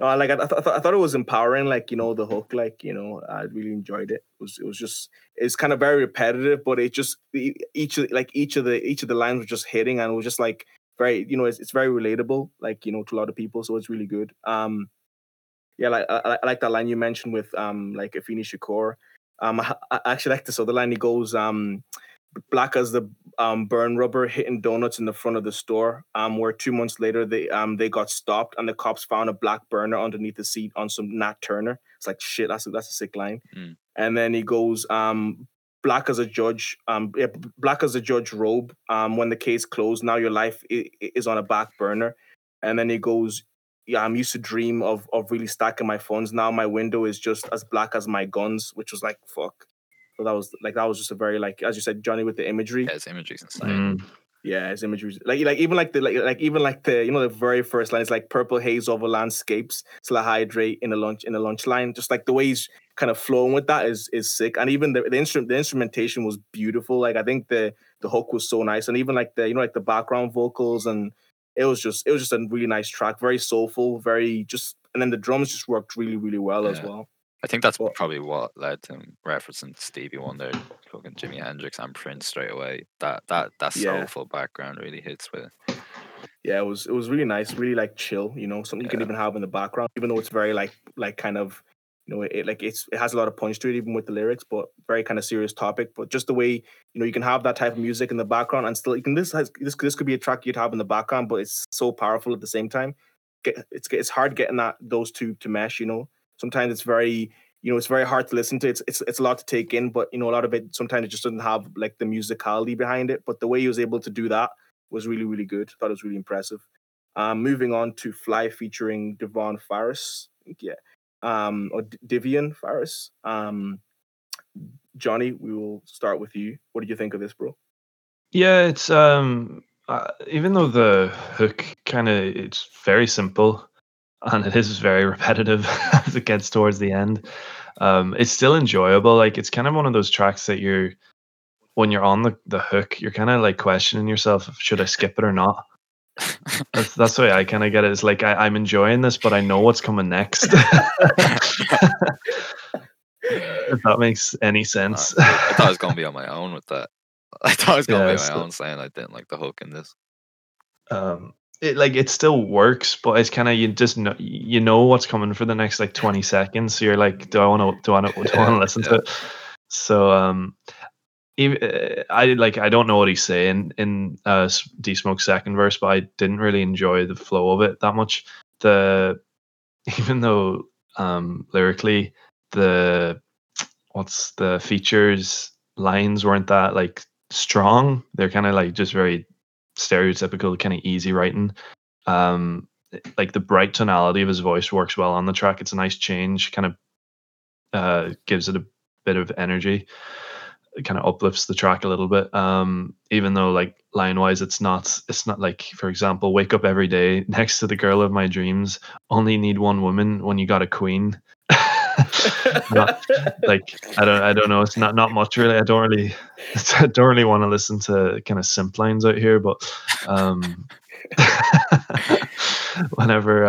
No, like I thought it was empowering. Like, you know, the hook. Like, you know, I really enjoyed it. It was just, it's kind of very repetitive, but it just each of the lines was just hitting, and it was just like very, you know, it's very relatable. Like, you know, to a lot of people, so it's really good. Yeah, like I like that line you mentioned with like Afini Shakur. I actually like this other line. He goes black as the burn rubber hitting donuts in the front of the store, where 2 months later they got stopped and the cops found a black burner underneath the seat on some Nat Turner. It's like, shit, that's a sick line. And then he goes black as a judge, black as a judge robe, when the case closed, now your life is on a back burner. And then he goes, yeah, I'm used to dream of really stacking my funds, now my window is just as black as my guns, which was like, fuck. So that was just a very, like, as you said, Johnny, with the imagery. Yeah, his imagery's insane. Yeah, his imagery's like even the you know, the very first line is like purple haze over landscapes, still hydrate in a lunch line. Just like the way he's kind of flowing with that is sick. And even the instrumentation was beautiful. Like, I think the hook was so nice, and even like the, you know, like the background vocals, and it was just a really nice track, very soulful, very just, and then the drums just worked really, really well as well. I think that's probably what led to him referencing Stevie Wonder, fucking Jimi Hendrix, and Prince straight away. That soulful background really hits with it. Yeah, it was really nice, really like chill, you know, something you can even have in the background, even though it's very like kind of, you know, it has a lot of punch to it, even with the lyrics, but very kind of serious topic. But just the way, you know, you can have that type of music in the background, and still you can this could be a track you'd have in the background, but it's so powerful at the same time. It's hard getting those two to mesh, you know. Sometimes it's very, you know, it's very hard to listen to. It's a lot to take in, but, you know, a lot of it, sometimes it just doesn't have like the musicality behind it. But the way he was able to do that was really, really good. I thought it was really impressive. Moving on to Fly featuring Devin Farris. Yeah. Or Devian Farris. Johnny, we will start with you. What did you think of this, bro? Yeah, it's, even though the hook kind of, it's very simple, and it is very repetitive as it gets towards the end. It's still enjoyable. Like, it's kind of one of those tracks that when you're on the hook, you're kind of like questioning yourself, should I skip it or not? That's the way I kind of get it. It's like, I'm enjoying this, but I know what's coming next. If that makes any sense. I thought I was going to be on my own with that. I thought I was going to be on my own saying I didn't like the hook in this. It still works, but it's kind of, you just know, you know what's coming for the next like 20 seconds. So you're like, do I want to listen to it? So I don't know what he's saying in D Smoke's second verse, but I didn't really enjoy the flow of it that much. Even though lyrically the features lines weren't that like strong, they're kind of like just very stereotypical, kind of easy writing. Like the bright tonality of his voice works well on the track. It's a nice change, kind of gives it a bit of energy. It kind of uplifts the track a little bit. Even though like line wise, it's not like, for example, wake up every day next to the girl of my dreams, only need one woman when you got a queen. Not, like I don't know. It's not much really. I don't really want to listen to kind of simp lines out here, but whenever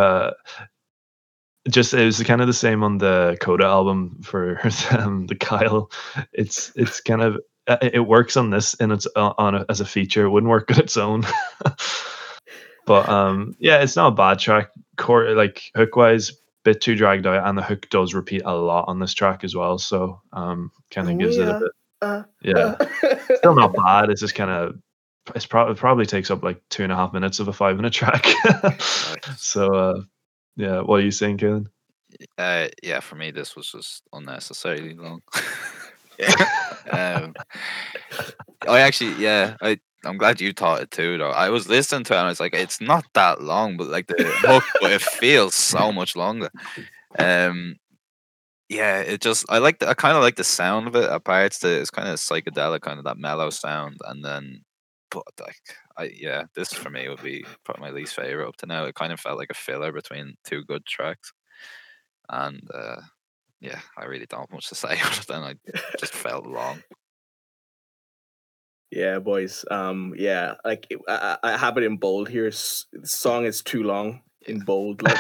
it was kind of the same on the Kota album for the Kyle. It's kind of it works on this and it's as a feature. It wouldn't work on its own. But yeah, it's not a bad track. Core like hook wise, bit too dragged out, and the hook does repeat a lot on this track as well. So kind of gives it a bit. Still not bad. It's just kind of. It probably takes up like 2.5 minutes of a 5-minute track. So, yeah. What are you saying, Kaelin? Yeah, for me, this was just unnecessarily long. I'm glad you thought it too, though. I was listening to it and I was like, it's not that long, but like the hook, but it feels so much longer. Yeah, it just I kind of like the sound of it. Apart to it's kind of psychedelic, kind of that mellow sound, and then. But like, this for me would be probably my least favorite up to now. It kind of felt like a filler between two good tracks, and I really don't have much to say other than I just felt long. Yeah, boys. I have it in bold here. The song is too long in bold, like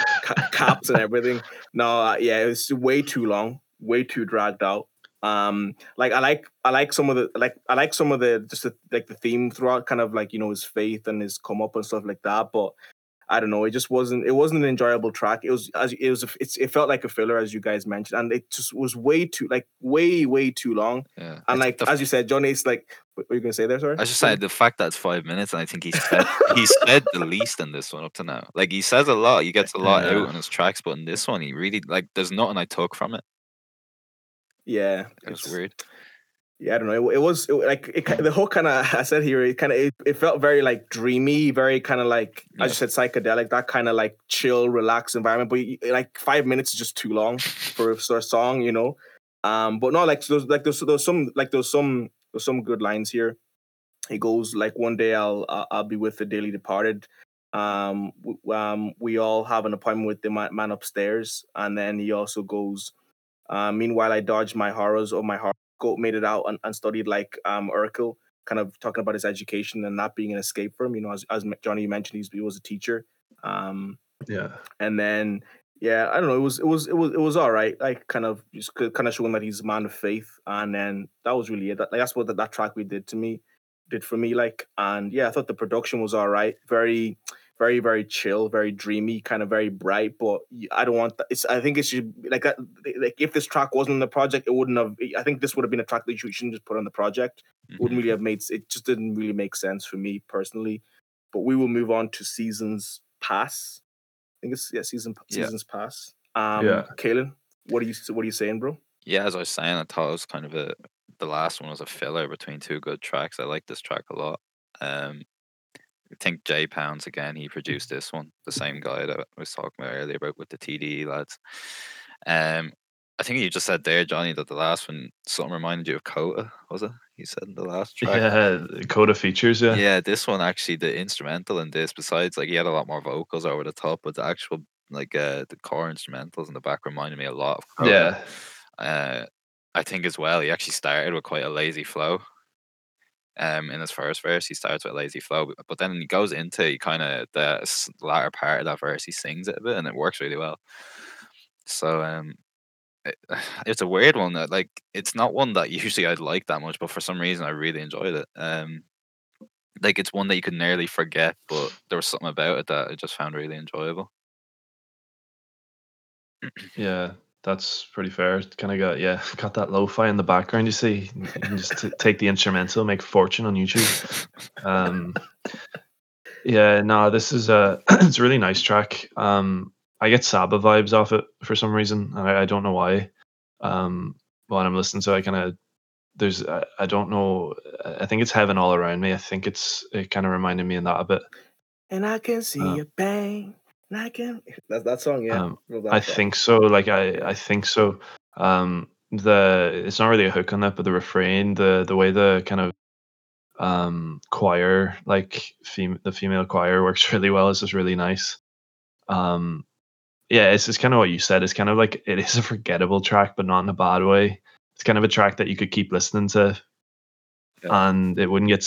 caps and everything. No, it was way too long, way too dragged out. I like some of the theme throughout, kind of like, you know, his faith and his come up and stuff like that. But I don't know, it wasn't an enjoyable track. It felt like a filler, as you guys mentioned, and it just was way too long. Yeah. And like as you said, Johnny, it's like, what were you gonna say there? Sorry, I just said the fact that it's 5 minutes, and I think he said the least in this one up to now. Like he says a lot, he gets a lot out on his tracks, but in this one, he really like there's nothing I took from it. Yeah, it's weird. Yeah, I don't know. The hook kind of, I said here, it felt very like dreamy, very kind of like, I just said psychedelic, that kind of like chill, relaxed environment. But like 5 minutes is just too long for a song, you know. But no, like there's some good lines here. It goes like, one day I'll be with the daily departed. We all have an appointment with the man upstairs, and then he also goes. Meanwhile, I dodged my horrors, or my heart made it out and studied like Urkel, kind of talking about his education and not being an escape from, you know, as Johnny mentioned, he was a teacher. And then, I don't know. It was all right. Like kind of showing that he's a man of faith. And then that was really it. That's what that track did for me. Like, and yeah, I thought the production was all right. Very, very, very chill, very dreamy, kind of very bright. But I don't want that. I think it should like that. Like if this track wasn't in the project, it wouldn't have. I think this would have been a track that you shouldn't just put on the project. Mm-hmm. Wouldn't really have made. It just didn't really make sense for me personally. But we will move on to Seasons Pass. I think it's Seasons Pass. Kaelin, what are you saying, bro? Yeah, as I was saying, I thought it was kind of the last one was a filler between two good tracks. I like this track a lot. I think J Pounds again. He produced this one, the same guy that I was talking about earlier about with the TDE lads. I think you just said there, Johnny, that the last one something reminded you of Kota, was it? You said in the last track. Yeah, Kota features. Yeah. Yeah, this one actually, the instrumental in this, besides like he had a lot more vocals over the top, but the actual like the core instrumentals in the back reminded me a lot of Kota. Yeah. I think as well, he actually started with quite a lazy flow. In his first verse, he starts with lazy flow, but then he goes into kind of the latter part of that verse. He sings it a bit, and it works really well. So it's a weird one that like it's not one that usually I'd like that much, but for some reason I really enjoyed it. Like it's one that you could nearly forget, but there was something about it that I just found really enjoyable. Yeah, That's pretty fair. Kind of got that lo-fi in the background. You see, you can just take the instrumental, make a fortune on YouTube. This is it's a really nice track. I get Saba vibes off it for some reason, and I don't know why. When I'm listening to it, I don't know. I think it's heaven all around me. I think it kind of reminded me of that a bit. And I can see a bang. That song, yeah. I think so. It's not really a hook on that, but the refrain, the way the kind of choir, the female choir works really well. It's just really nice. It's just kind of what you said. It's kind of like it is a forgettable track, but not in a bad way. It's kind of a track that you could keep listening to, and you wouldn't get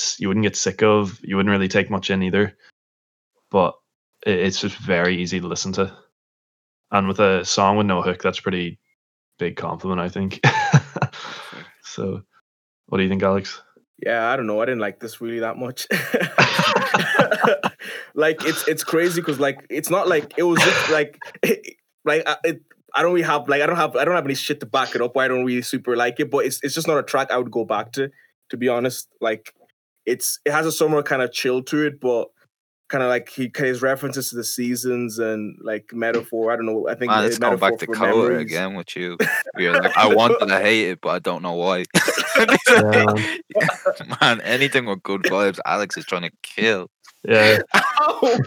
sick of. You wouldn't really take much in either, but it's just very easy to listen to. And with a song with no hook, that's a pretty big compliment, I think. So what do you think, Alex? Yeah, I don't know. I didn't like this really that much. It's crazy because it's not like it was just I don't have any shit to back it up. I don't really super like it, but it's just not a track I would go back to be honest. Like it has a summer kind of chill to it, but kind of like his references to the seasons and like metaphor. I don't know. I think it's going back to Kota again with you. You're like, I wanted to hate it, but I don't know why. Man, anything with good vibes, Alex is trying to kill. Yeah. Oh,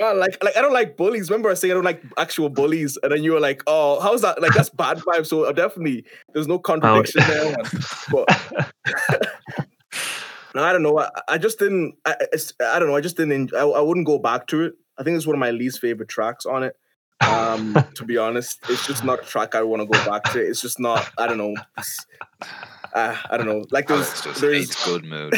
man, I don't like bullies. Remember I saying I don't like actual bullies, and then you were like, "Oh, how's that? Like that's bad vibes." So definitely, there's no contradiction there. But. No, I don't know. I just didn't. I wouldn't go back to it. I think it's one of my least favorite tracks on it. To be honest, it's just not a track I want to go back to. It's just not. I don't know. I don't know. Like there's good mood.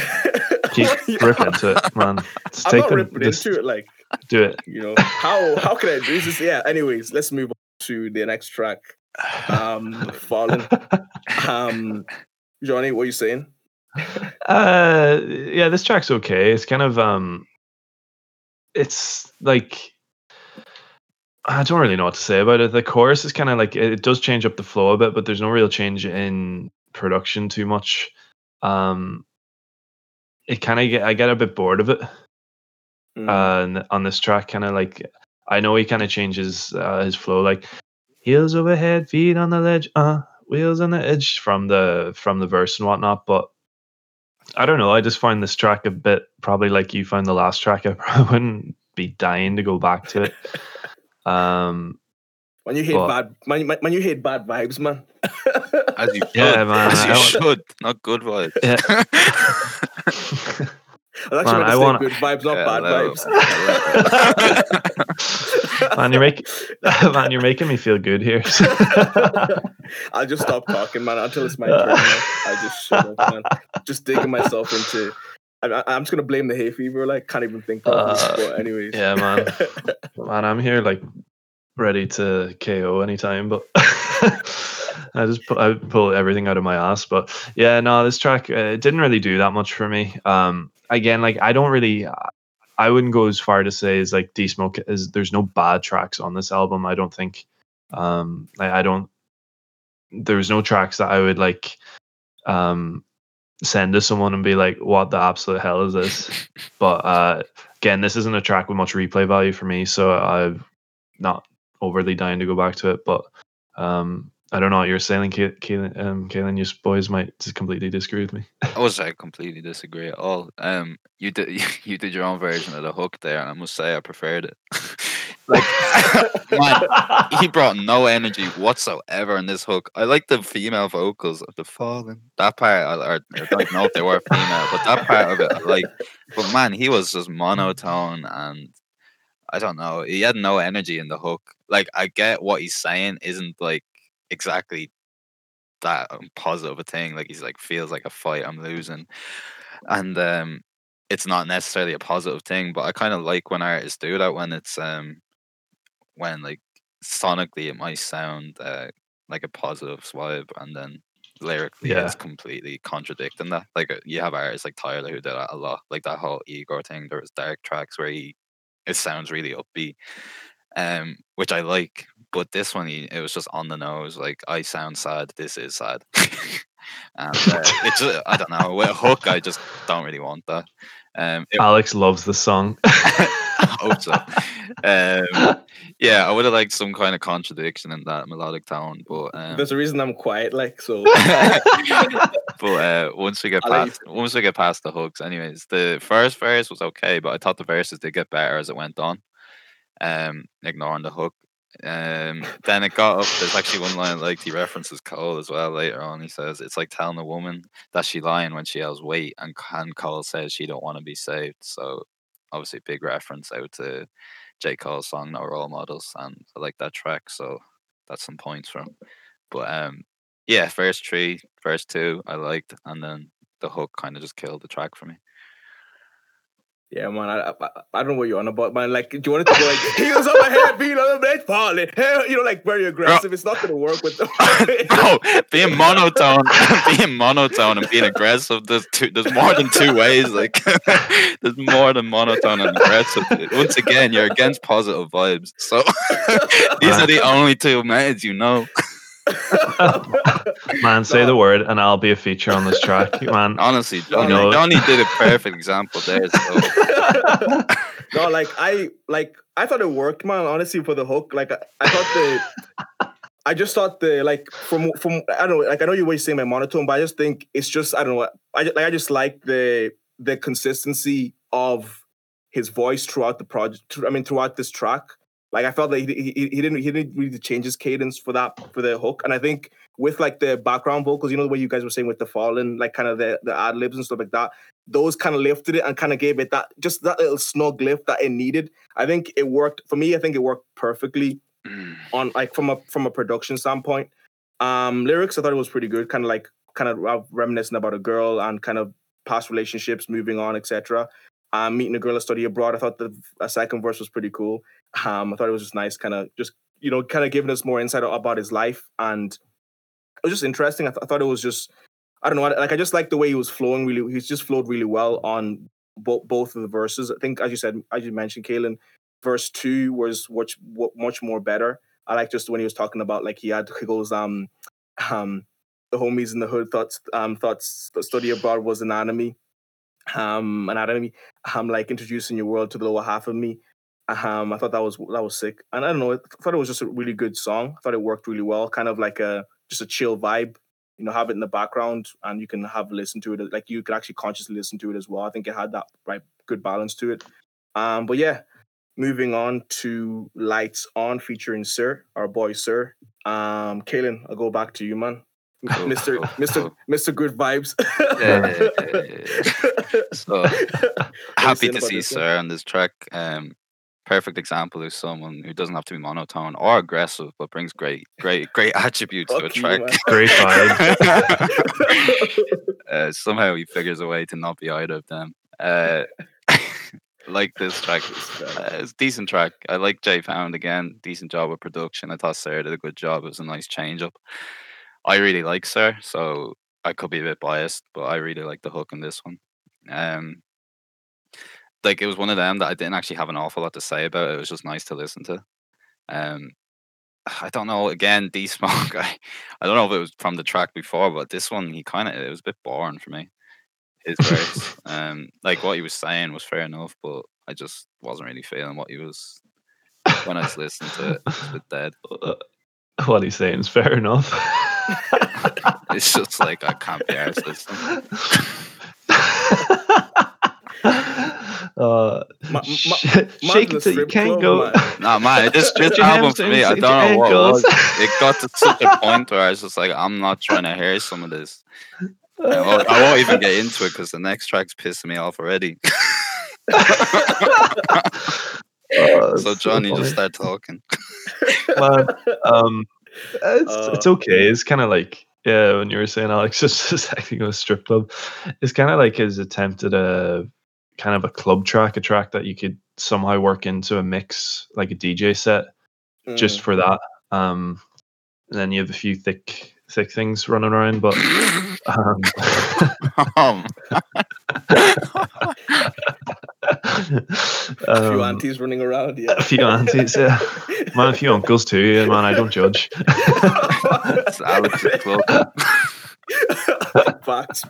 Keep ripping into it, man. I'm not ripping into it. Like do it. You know how can I do this? Yeah. Anyways, let's move on to the next track. Fallen. Johnny, what are you saying? This track's okay. It's kind of it's like I don't really know what to say about it. The chorus is kind of like it does change up the flow a bit, but there's no real change in production too much. It kind of I get a bit bored of it. On this track, kind of like I know he kind of changes his flow, like heels overhead, feet on the ledge, wheels on the edge from the verse and whatnot, but. I don't know. I just find this track a bit, probably like you found the last track. I probably wouldn't be dying to go back to it. When you hate bad vibes, man. As you should. Yeah, man. As you should. Not good vibes. Yeah. I want good vibes, not bad vibes. You're making me feel good here. I'll just stop talking, man, until it's my turn. I just shut up, man. Just digging myself into. I'm just gonna blame the hay fever. Like, can't even think. But anyways, yeah, man. Man, I'm here like ready to KO anytime, but. I pull everything out of my ass, but yeah, no, this track it didn't really do that much for me. Again, like I wouldn't go as far to say as like D Smoke is. There's no bad tracks on this album. I don't think. There's no tracks that I would like send to someone and be like, "What the absolute hell is this?" But again, this isn't a track with much replay value for me, so I'm not overly dying to go back to it, but. I don't know what you're saying, Kaelin, your boys might just completely disagree with me. I was like completely disagree at all. You did your own version of the hook there, and I must say I preferred it. Like, man, he brought no energy whatsoever in this hook. I like the female vocals of the Fallen. That part, I don't know if they were female, but that part of it, I like. But man, he was just monotone and. I don't know. He had no energy in the hook. Like, I get what he's saying isn't, like, exactly that positive a thing. Like, he's, like, feels like a fight I'm losing. And it's not necessarily a positive thing, but I kind of like when artists do that, when it's, when, like, sonically it might sound like a positive vibe, and then lyrically it's completely contradicting that. Like, you have artists like Tyler who did that a lot. Like, that whole Igor thing, there was dark tracks where it sounds really upbeat, which I like. But this one, it was just on the nose. Like, I sound sad. This is sad. And it's just, I don't know. With a hook, I just don't really want that. Alex loves the song. I hope so. Yeah, I would have liked some kind of contradiction in that melodic tone, but there's a reason I'm quiet, like, so. But once we get past the hooks, anyways, the first verse was okay, but I thought the verses did get better as it went on. Ignoring the hook. Then it got up. There's actually one line, like, he references Cole as well later on. He says it's like telling a woman that she lying when she yells wait, and Cole says she don't want to be saved. So obviously big reference out to J. Cole's song No Role Models, and I like that track, so that's some points for him. But yeah, verse 2 I liked, and then the hook kind of just killed the track for me. Yeah, man, I don't know what you're on about, man. Like, do you want it to be like, he was on my head, being on the bench, partly. You know, like, very aggressive. Bro. It's not going to work with them. No, being monotone and being aggressive, there's more than two ways. Like, there's more than monotone and aggressive. Once again, you're against positive vibes. So, these are the only two methods, you know. Man, say the word and I'll be a feature on this track, man. Honestly, Johnny did a perfect example there, so. No, like, I thought it worked, man, honestly, for the hook. Like, I just thought like, from I don't know, like, I know you were saying my monotone, but I just think it's just, I don't know, I just like the consistency of his voice throughout the project, throughout this track. Like, I felt like he didn't really change his cadence for the hook. And I think with, like, the background vocals, you know, the way you guys were saying with the fallen, like, kind of the ad-libs and stuff like that, those kind of lifted it and kind of gave it that little snug lift that it needed. I think it worked. For me, I think it worked perfectly on, like, from a production standpoint. Lyrics, I thought it was pretty good. Kind of reminiscent about a girl and kind of past relationships, moving on, etc. Meeting a girl to study abroad. I thought the second verse was pretty cool. I thought it was just nice, kind of giving us more insight about his life, and it was just interesting. I thought it was just, I don't know, like, I just liked the way he was flowing. Really, he's just flowed really well on both of the verses. I think, as you mentioned, Kaelin, verse 2 was much more better. I like just when he was talking about, like, he goes the homies in the hood thought study abroad was an enemy. I'm like introducing your world to the lower half of me. I thought that was sick, and I don't know. I thought it was just a really good song. I thought it worked really well, kind of like just a chill vibe. You know, have it in the background, and you can listen to it. Like, you can actually consciously listen to it as well. I think it had that right good balance to it. But yeah, moving on to Lights On featuring Sir, our boy Sir. Kaelin, I'll go back to you, man. Mr. Good Vibes. Yeah. So happy to see Sir on this track. Perfect example of someone who doesn't have to be monotone or aggressive, but brings great attributes to a track. Great vibe. Somehow he figures a way to not be either of them. Like this track, it's a decent track. I like J Pound again. Decent job of production. I thought Sir did a good job. It was a nice change up. I really like Sir, so I could be a bit biased, but I really like the hook in this one. Like, it was one of them that I didn't actually have an awful lot to say about. It was just nice to listen to. I don't know. Again, D Smoke. I don't know if it was from the track before, but this one, it was a bit boring for me. His verse, like, what he was saying was fair enough, but I just wasn't really feeling what he was when I was listening to it. It was a bit dead. But what he's saying is fair enough. It's just like, I can't be arsed listening. Shake it till you can't go. Nah, man, this album for me, I don't know what it was. It got to such a point where I was just like, I'm not trying to hear some of this. I won't even get into it because the next track's pissing me off already. So Johnny, just start talking. It's okay. It's kind of like, yeah, when you were saying Alex just acting on a strip club, it's kind of like his attempt at kind of a club track, a track that you could somehow work into a mix, like a DJ set, just for that. And then you have a few thick things running around, but A few aunties running around, yeah. A few aunties, yeah. Man, a few uncles too, yeah, man, I don't judge. That's Facts.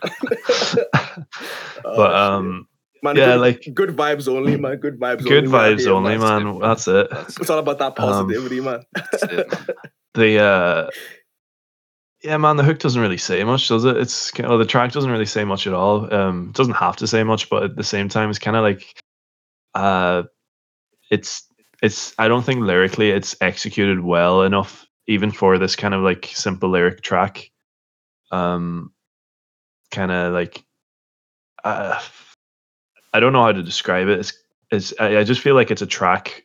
But man, yeah, good, like good vibes only, man. Good vibes only. Good vibes only, man. That's it. It's all about that positivity, man. That's it, man. The yeah, man, the hook doesn't really say much, does it? It's kind of, the track doesn't really say much at all. It doesn't have to say much, but at the same time, it's kind of like, it's. I don't think lyrically it's executed well enough, even for this kind of like simple lyric track. Kind of like, I don't know how to describe it. It's. I just feel like it's a track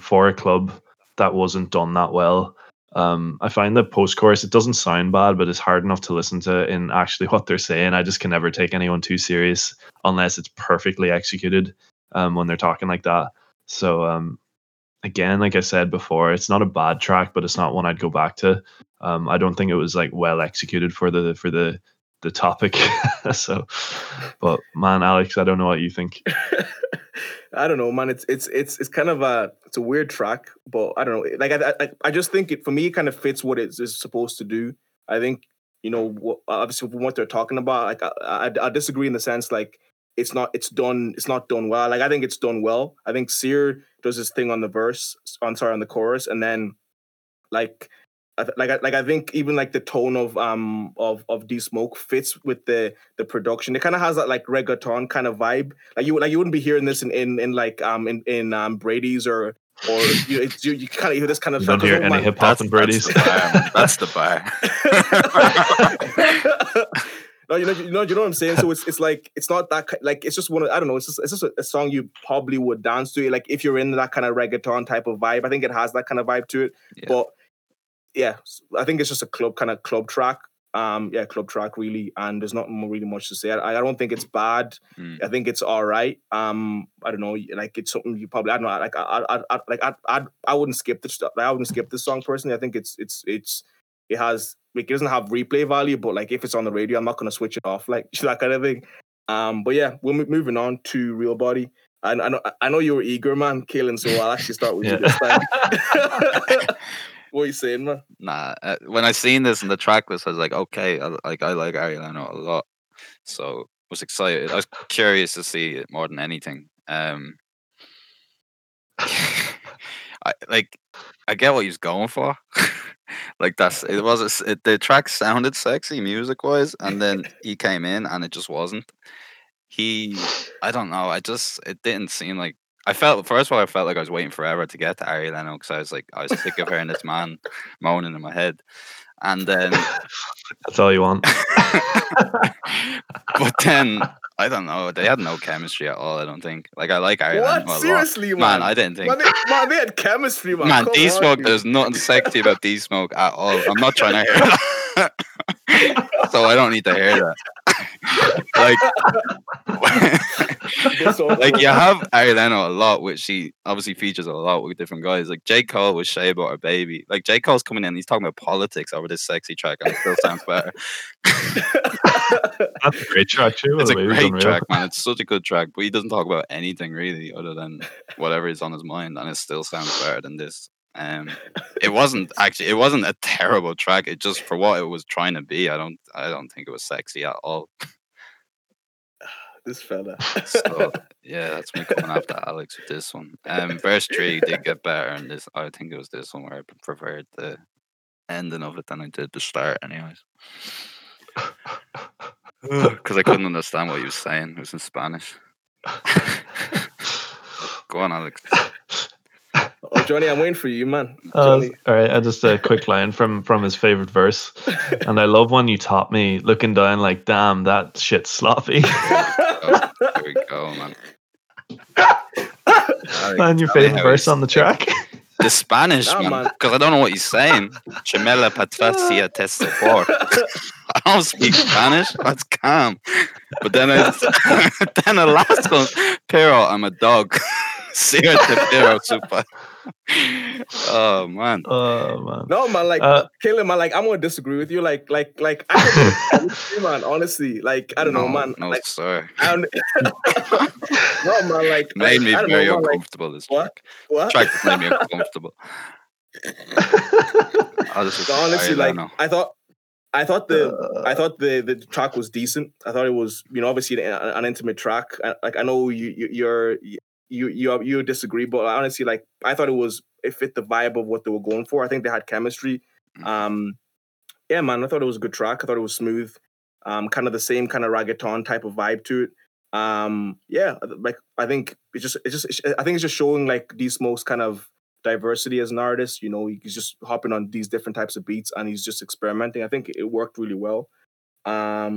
for a club that wasn't done that well. I find that post-chorus, it doesn't sound bad, but it's hard enough to listen to in actually what they're saying. I just can never take anyone too serious unless it's perfectly executed when they're talking like that. So again, like I said before, it's not a bad track, but it's not one I'd go back to. I don't think it was like well executed for the topic. So, but man, Alex, I don't know what you think. I don't know, man. It's kind of a weird track, but I don't know. Like I just think it, for me, it kind of fits what it's supposed to do. I think, you know, obviously from what they're talking about, like I disagree in the sense like it's not done well. Like I think it's done well. I think Sir does this thing on the verse, on the chorus, and then like I think even like the tone of D Smoke fits with the production. It kind of has that like reggaeton kind of vibe. Like you wouldn't be hearing this in Brady's or you kind of hear this kind of. Don't hear any hip hop in Brady's. That's the bar. No, you know what I'm saying. So it's like it's not that like it's just one. Of, I don't know. It's just a song you probably would dance to. Like if you're in that kind of reggaeton type of vibe, I think it has that kind of vibe to it. Yeah. But yeah, I think it's just a club track. Yeah, club track really, and there's not really much to say. I don't think it's bad. Mm. I think it's all right. I don't know, like it's something you probably. I don't know. Like I wouldn't skip this. I wouldn't skip this song personally. I think it has. Like, it doesn't have replay value, but like if it's on the radio, I'm not gonna switch it off. Like that kind of thing. But yeah, we're moving on to Real Body. I know you were eager, man, Kaelin. So I'll actually start with you this time. What are you saying, man? Nah, when I seen this in the track list, I was like, okay, I like Ari Lennox a lot, so I was excited. I was curious to see it more than anything. I get what he's going for. Like the track sounded sexy music wise, and then he came in and it just wasn't. I don't know. It didn't seem like. I felt like I was waiting forever to get to Ari Lennox. I was like, I was sick of hearing this man moaning in my head. And then... That's all you want. But then, I don't know. They had no chemistry at all, I don't think. Like, I like Ari Lennox. What? Seriously, man? Man, I didn't think... Man, they had chemistry, man. Man, D Smoke, there's nothing sexy about D Smoke at all. I'm not trying to hear that. So I don't need to hear that. like you have Ari Lennox a lot, which she obviously features a lot with different guys. Like J. Cole with Shea Butter Baby. Like J. Cole's coming in, and he's talking about politics over this sexy track, and it still sounds better. That's a great track too. It's a great track, man. It's such a good track, but he doesn't talk about anything really other than whatever is on his mind, and it still sounds better than this. It wasn't a terrible track. It just, for what it was trying to be, I don't think it was sexy at all. This fella. So, yeah, that's me coming after Alex with this one. Verse 3 did get better, and this, I think it was this one where I preferred the ending of it than I did the start anyways, because I couldn't understand what he was saying. It was in Spanish. Go on, Alex. Oh, Johnny, I'm waiting for you, man. All right, just a quick line from his favorite verse. And I love when you top me, looking down like, damn, that shit's sloppy. There we go, man. Man, your favorite verse on the track? The Spanish, man. Because I don't know what he's saying. Chimela Patracia Testapor. I don't speak Spanish. That's calm. But then then the last one, Pero, I'm a dog. See you at the Piro Super. Oh man. No, man. Like, Caleb, man. Like, I'm gonna disagree with you. Like, I disagree, man. Honestly, like, I don't know, man. No, like, sorry. No, man. Like, made me very uncomfortable. This track. What? Track made me uncomfortable. Honestly, like, I thought the track was decent. I thought it was, you know, obviously an intimate track. Like, I know you disagree, but honestly, like, I thought it fit the vibe of what they were going for. I think they had chemistry. Yeah, man, I thought it was a good track. I thought it was smooth. Kind of the same kind of reggaeton type of vibe to it. Yeah, like, I think it's just showing like D Smoke's kind of diversity as an artist. You know, he's just hopping on these different types of beats and he's just experimenting. I think it worked really well. Yeah,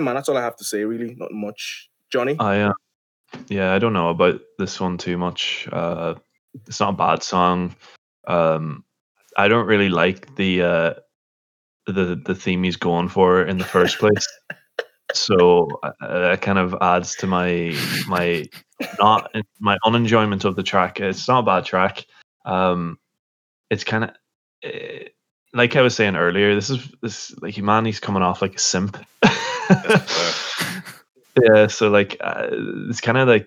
man, that's all I have to say, really. Not much. Johnny? Yeah, I don't know about this one too much. It's not a bad song. I don't really like the theme he's going for in the first place. So that kind of adds to my unenjoyment of the track. It's not a bad track. It's kind of like I was saying earlier. This like, man, he's coming off like a simp. Yeah. So like, it's kind of like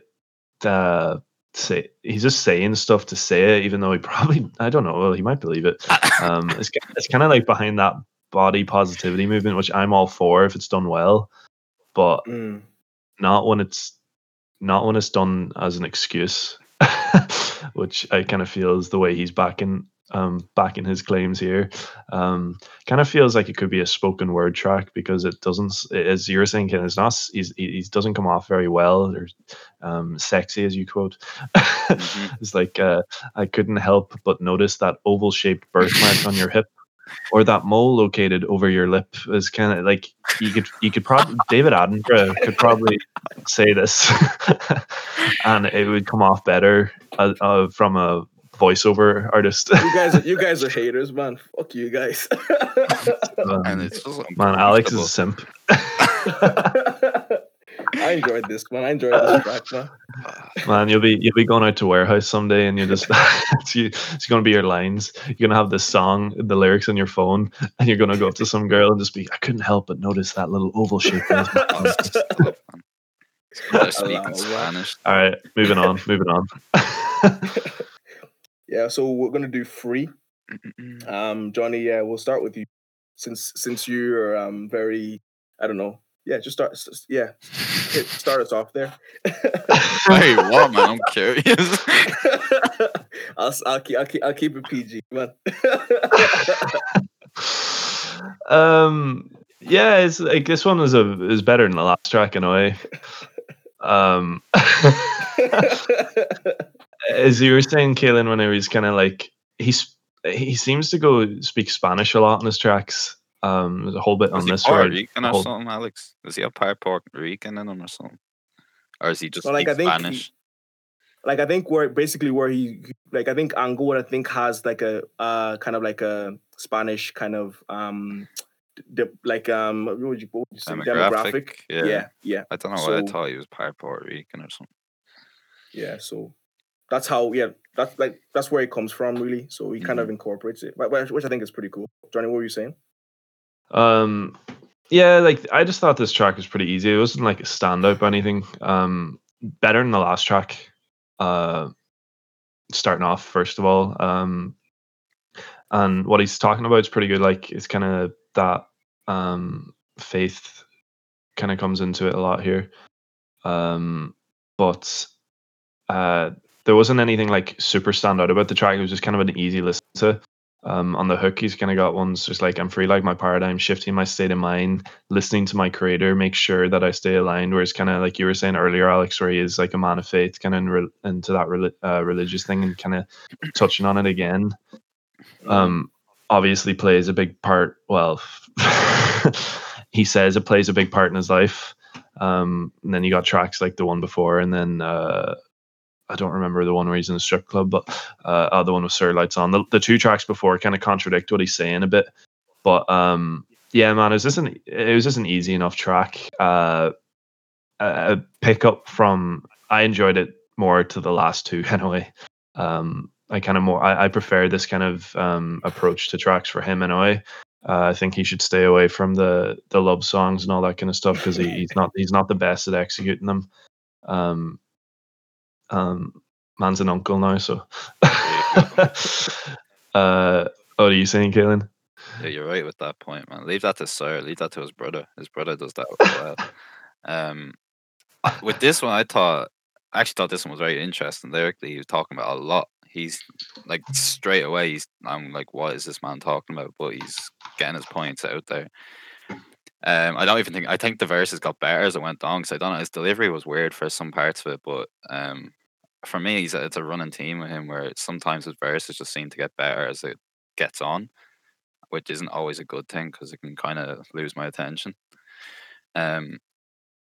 say he's just saying stuff to say it, even though he probably, I don't know. Well, he might believe it. It's kind of like behind that body positivity movement, which I'm all for if it's done well, but not when it's done as an excuse, which I kind of feel is the way he's backing his claims here. Kind of feels like it could be a spoken word track because it doesn't, as you're saying, it's not, he doesn't come off very well or sexy, as you quote. Mm-hmm. It's like, I couldn't help but notice that oval-shaped birthmark on your hip or that mole located over your lip. Is kind of like, you could probably, David Attenborough could probably say this and it would come off better from a voiceover artist. You guys are haters, man. Fuck you guys. And it's just, man, Alex is a simp. I enjoyed this, man. I enjoyed this track, man. Man, you'll be going out to Warehouse someday, and it's gonna be your lines. You're gonna have this song, the lyrics on your phone, and you're gonna go up to some girl and just be, I couldn't help but notice that little oval shape. Spanish. All right, moving on. Yeah, so we're gonna do free. Johnny, yeah, we'll start with you, since you're very, I don't know. Yeah, just start. Yeah, start us off there. Wait, what, man? I'm curious. I'll keep it PG, man. Yeah, it's like this one is better than the last track in a way. As you were saying, Kaelin, whenever he's kind of like he seems to go speak Spanish a lot in his tracks. There's a whole bit on this. Is he Puerto Rican or something, Alex? Is he a Puerto Rican in him or something? Or is he just Spanish? I think where Angola, I think, has like a kind of like a Spanish kind of demographic. Yeah. I don't know why I thought he was Puerto Rican or something. Yeah, so that's how. Yeah, that's where it comes from, really. So he kind of incorporates it, which I think is pretty cool. Johnny, what were you saying? Yeah, like I just thought this track was pretty easy. It wasn't like a standout or anything. Better than the last track. Starting off first of all, and what he's talking about is pretty good. Like it's kind of that faith kind of comes into it a lot here. But there wasn't anything like super standout about the track. It was just kind of an easy listen to. On the hook, he's kind of got ones just like, I'm free like my paradigm, shifting my state of mind, listening to my creator, make sure that I stay aligned, where it's kind of like you were saying earlier, Alex, where he is like a man of faith, kind of into that religious thing and kind of touching on it again. Obviously plays a big part, well, he says it plays a big part in his life. And then you got tracks like the one before, and then I don't remember the one where he's in a strip club, but the one with Sir Lights On. The two tracks before kind of contradict what he's saying a bit, but yeah, man, it was just an easy enough track. A pick up from I enjoyed it more to the last two anyway. I prefer this kind of approach to tracks for him anyway. I think he should stay away from the love songs and all that kind of stuff because he's not the best at executing them. Man's an uncle now, so. What are you saying, Caitlin? Yeah, you're right with that point, man. Leave that to Sir. Leave that to his brother. His brother does that well. With this one, I actually thought this one was very interesting lyrically. He was talking about a lot. He's like straight away. I'm like, what is this man talking about? But he's getting his points out there. I think the verses got better as it went on. Because I don't know, his delivery was weird for some parts of it, but for me, it's a running theme with him where sometimes his verses just seem to get better as it gets on, which isn't always a good thing because it can kind of lose my attention.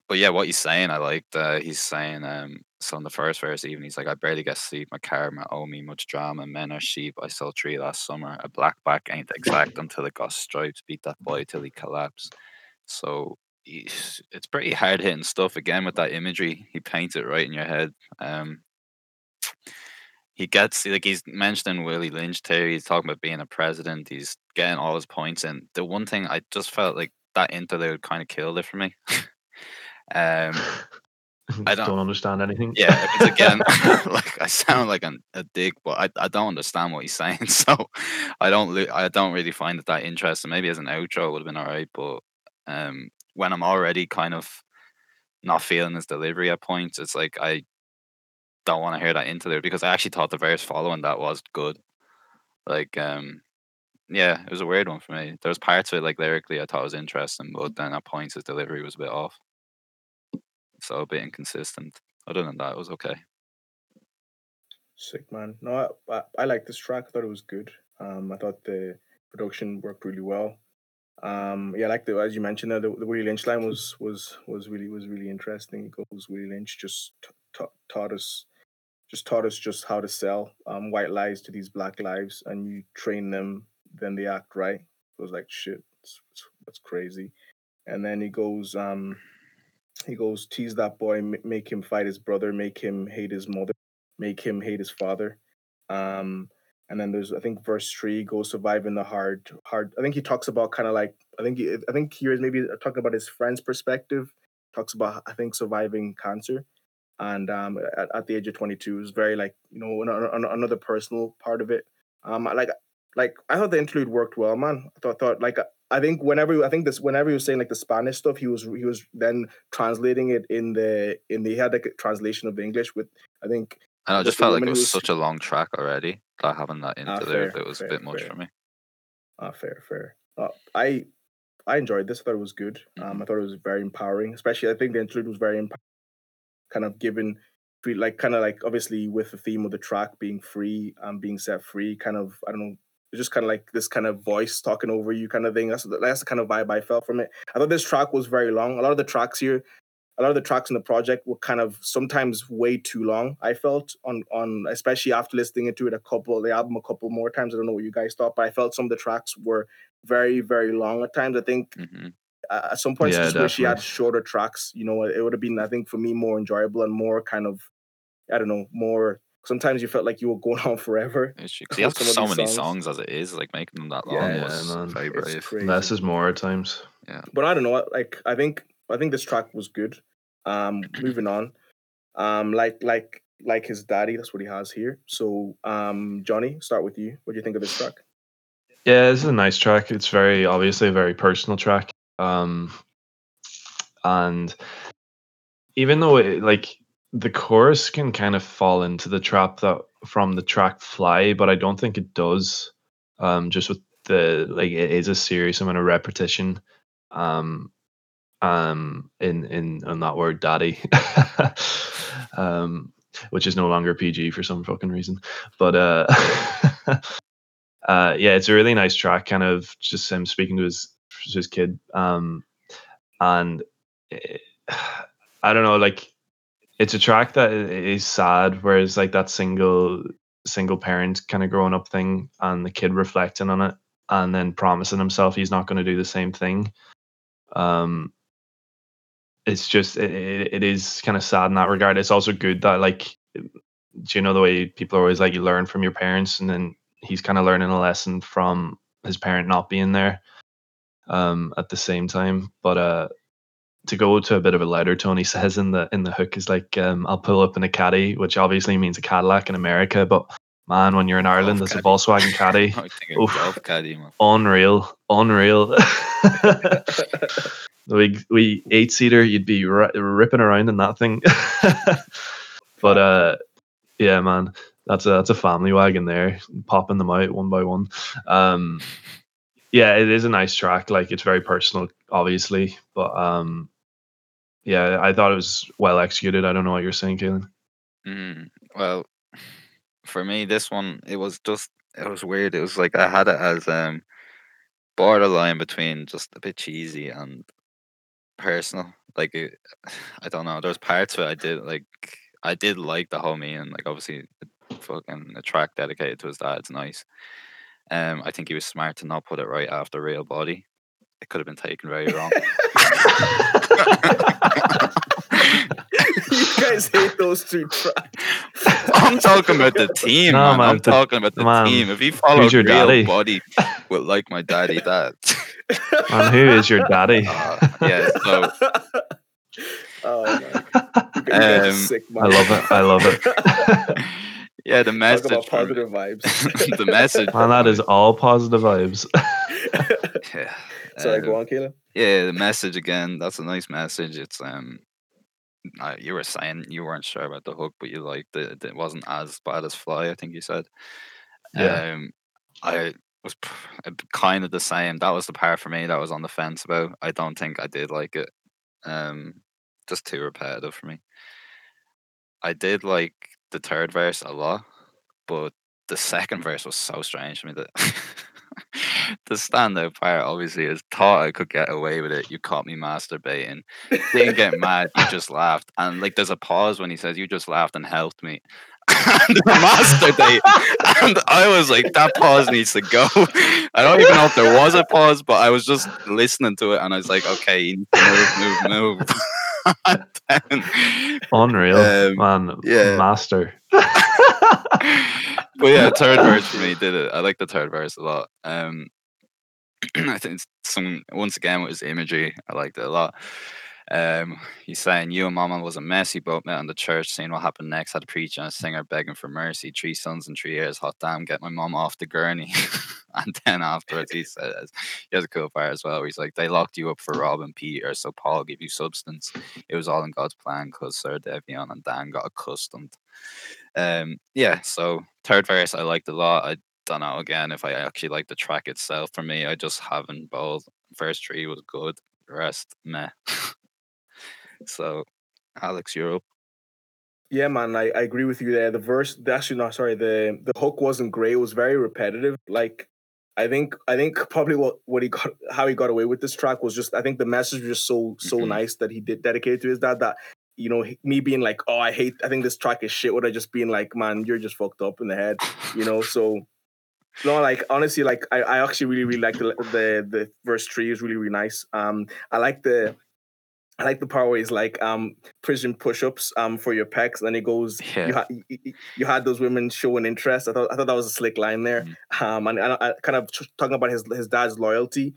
But yeah, what he's saying, I liked. He's saying, so in the first verse even, he's like, I barely get sleep, my karma owe me much drama, men are sheep, I sold 3 last summer, a black back ain't exact until it got stripes, beat that boy till he collapsed. So it's pretty hard-hitting stuff, again, with that imagery. He paints it right in your head. He gets, like, he's mentioning Willie Lynch theory, he's talking about being a president, he's getting all his points in. The one thing I just felt like that interlude kind of killed it for me. I don't understand anything. Yeah, it's again, like I sound like a dick, but I don't understand what he's saying, so I don't really find it that interesting. Maybe as an outro it would have been all right, but when I'm already kind of not feeling his delivery at points, it's like I don't want to hear that interlude because I actually thought the verse following that was good. Like, yeah, it was a weird one for me. There was parts of it, like lyrically, I thought was interesting, but then at points his delivery was a bit off. So a bit inconsistent. Other than that, it was okay. Sick, man. No, I like this track. I thought it was good. I thought the production worked really well. Yeah, like the, as you mentioned, the Willie Lynch line was really interesting. Because Willie Lynch just taught us how to sell white lies to these black lives, and you train them, then they act right. It was like shit. That's crazy. And then he goes. He goes, tease that boy, make him fight his brother, make him hate his mother, make him hate his father. And then there's, I think, verse 3, go survive in the hard. I think he talks about kind of like, I think here is maybe talking about his friend's perspective, talks about, I think, surviving cancer. And at the age of 22, it was very like, you know, another personal part of it. Like I thought the interlude worked well, man. I thought whenever he was saying like the Spanish stuff, he was then translating it in the he had like a translation of the English with I think. And I just felt like it was such a long track already that having that interlude it was a bit much for me. Fair. I enjoyed this. I thought it was good. I thought it was very empowering. Especially, I think the interlude was very empowering. Kind of given. Like kind of like obviously with the theme of the track being free and being set free. Kind of I don't know. Just kind of like this kind of voice talking over you kind of thing. That's the kind of vibe I felt from it. I thought this track was very long. A lot of the tracks in the project were kind of sometimes way too long, I felt, on especially after listening to it the album a couple more times. I don't know what you guys thought, but I felt some of the tracks were very, very long at times. I think at some points I just wish he had shorter tracks. You know, it would have been, I think, for me, more enjoyable and more kind of, I don't know, more... Sometimes you felt like you were going on forever. He has so many songs as it is, like making them that long was very brave. Less is more at times. Yeah, but I don't know. Like I think this track was good. Moving on. Like his daddy. That's what he has here. So Johnny, start with you. What do you think of this track? Yeah, this is a nice track. It's very obviously a very personal track. And even though it like. The chorus can kind of fall into the trap that from the track Fly, but I don't think it does. Just with the like, it is a serious amount of repetition, in on that word daddy, which is no longer PG for some fucking reason. But yeah, it's a really nice track. Kind of just him speaking to his kid, and it, I don't know, like. It's a track that is sad, whereas like that single parent kind of growing up thing and the kid reflecting on it and then promising himself he's not going to do the same thing. It's just, it is kind of sad in that regard. It's also good that like do you know the way people are always like, you learn from your parents, and then he's kind of learning a lesson from his parent not being there at the same time. But to go to a bit of a lighter tone, he says in the hook is like, I'll pull up in a caddy, which obviously means a Cadillac in America, but man, when you're in Ireland, there's a Volkswagen caddy. Oof, caddy, man. Unreal. we 8-seater, you'd be ripping around in that thing. But yeah, man, that's a family wagon there, popping them out one by one. Yeah, it is a nice track. Like, it's very personal, obviously, but yeah, I thought it was well executed. I don't know what you're saying, Kaelin. Well, for me, this one, it was weird. It was like I had it as borderline between just a bit cheesy and personal. Like, it, I don't know. There's parts where I did like the homie, and like obviously fucking a track dedicated to his dad. It's nice. I think he was smart to not put it right after Real Body. It could have been taken very wrong. You guys hate those two tracks. I'm talking about the team. No, man. I'm talking about the team. If he followed Real Body, well, like my daddy, that. And who is your daddy? Yeah. So. Oh my God. I love it. Yeah, the message. Talk about positive vibes. The message. Man, that is all positive vibes. Yeah. Sorry, go on, Keelan. Yeah, the message again. That's a nice message. It's you were saying you weren't sure about the hook, but you liked it. It wasn't as bad as Fly, I think you said. Yeah. I was kind of the same. That was the part for me that I was on the fence about. I don't think I did like it. Just too repetitive for me. I did like the third verse a lot, but the second verse was so strange to me that the standout part obviously is, thought I could get away with it. You caught me masturbating. Didn't get mad. You just laughed. And like, there's a pause when he says, "You just laughed and helped me." And masturbating. And I was like, that pause needs to go. I don't even know if there was a pause, but I was just listening to it, and I was like, okay, move. Then, unreal, man, yeah. Master. But yeah, third verse for me did it. I like the third verse a lot. I think once again with his imagery, I liked it a lot. He's saying, "You and Mama was a messy boat met on the church, seeing what happened next, had a preacher and a singer begging for mercy, 3 sons in 3 years, hot damn, get my mom off the gurney." And then afterwards he says, he has a cool part as well, where he's like, "They locked you up for robbing Peter, so Paul gave you substance. It was all in God's plan, because Sir Devion and Dan got accustomed." Yeah, so third verse I liked a lot. I don't know again if I actually like the track itself. For me, I just haven't bowled. First 3 was good, the rest meh. So, Alex, you're up. Yeah, man, I agree with you there. The verse, the hook wasn't great. It was very repetitive. Like, I think probably how he got away with this track was just, I think the message was just so nice that he did dedicate to his dad, that, you know, me being like, oh, I think this track is shit, would I just being like, man, you're just fucked up in the head, you know? So, no, like, honestly, like, I actually really, really like the verse 3 is really, really nice. I like the part where he's like, prison push-ups for your pecs. And then he goes, yeah. You had those women showing interest. I thought that was a slick line there. Mm-hmm. And I kind of talking about his dad's loyalty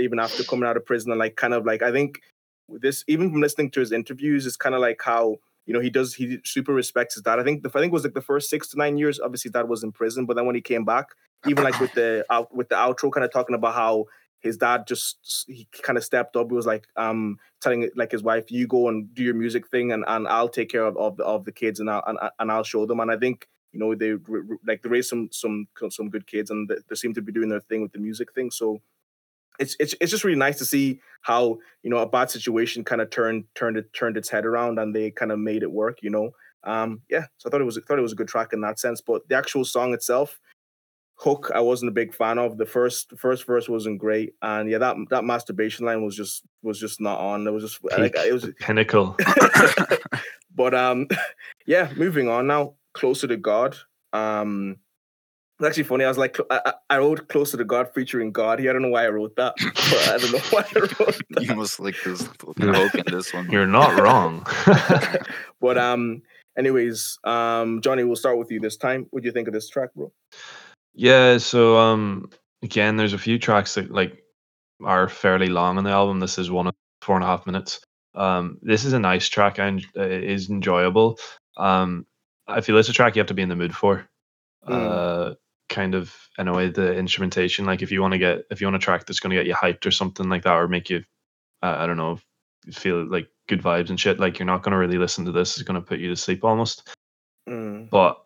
even after coming out of prison. And like, kind of like, I think this, even from listening to his interviews, it's kind of like how, you know, he super respects his dad. I think it was like the first 6 to 9 years, obviously dad was in prison, but then when he came back, even like with the outro, kind of talking about how his dad he kind of stepped up. He was like telling like his wife, "You go and do your music thing, and I'll take care of the kids, and I'll show them." And I think, you know, they raised some good kids, and they seem to be doing their thing with the music thing. So it's just really nice to see how, you know, a bad situation kind of turned its head around, and they kind of made it work. You know, yeah. So I thought it was a good track in that sense. But the actual song itself. Hook, I wasn't a big fan of. The first verse wasn't great, and yeah, that masturbation line was just not on. It was just like it was pinnacle. But yeah, moving on now. Closer to God. It's actually funny. I was like, I wrote "Closer to God" featuring God here. I don't know why I wrote that. But I don't know why I wrote that. You must like this hook in this one. You're not wrong. But Anyways, Johnny, we'll start with you this time. What do you think of this track, bro? Yeah, so again, there's a few tracks that like are fairly long on the album. This is one of 4.5 minutes. This is a nice track and it is enjoyable. If you listen to a track, you have to be in the mood for. Kind of in a way the instrumentation. Like if you want a track that's going to get you hyped or something like that, or make you, I don't know, feel like good vibes and shit. Like you're not going to really listen to this. It's going to put you to sleep almost. But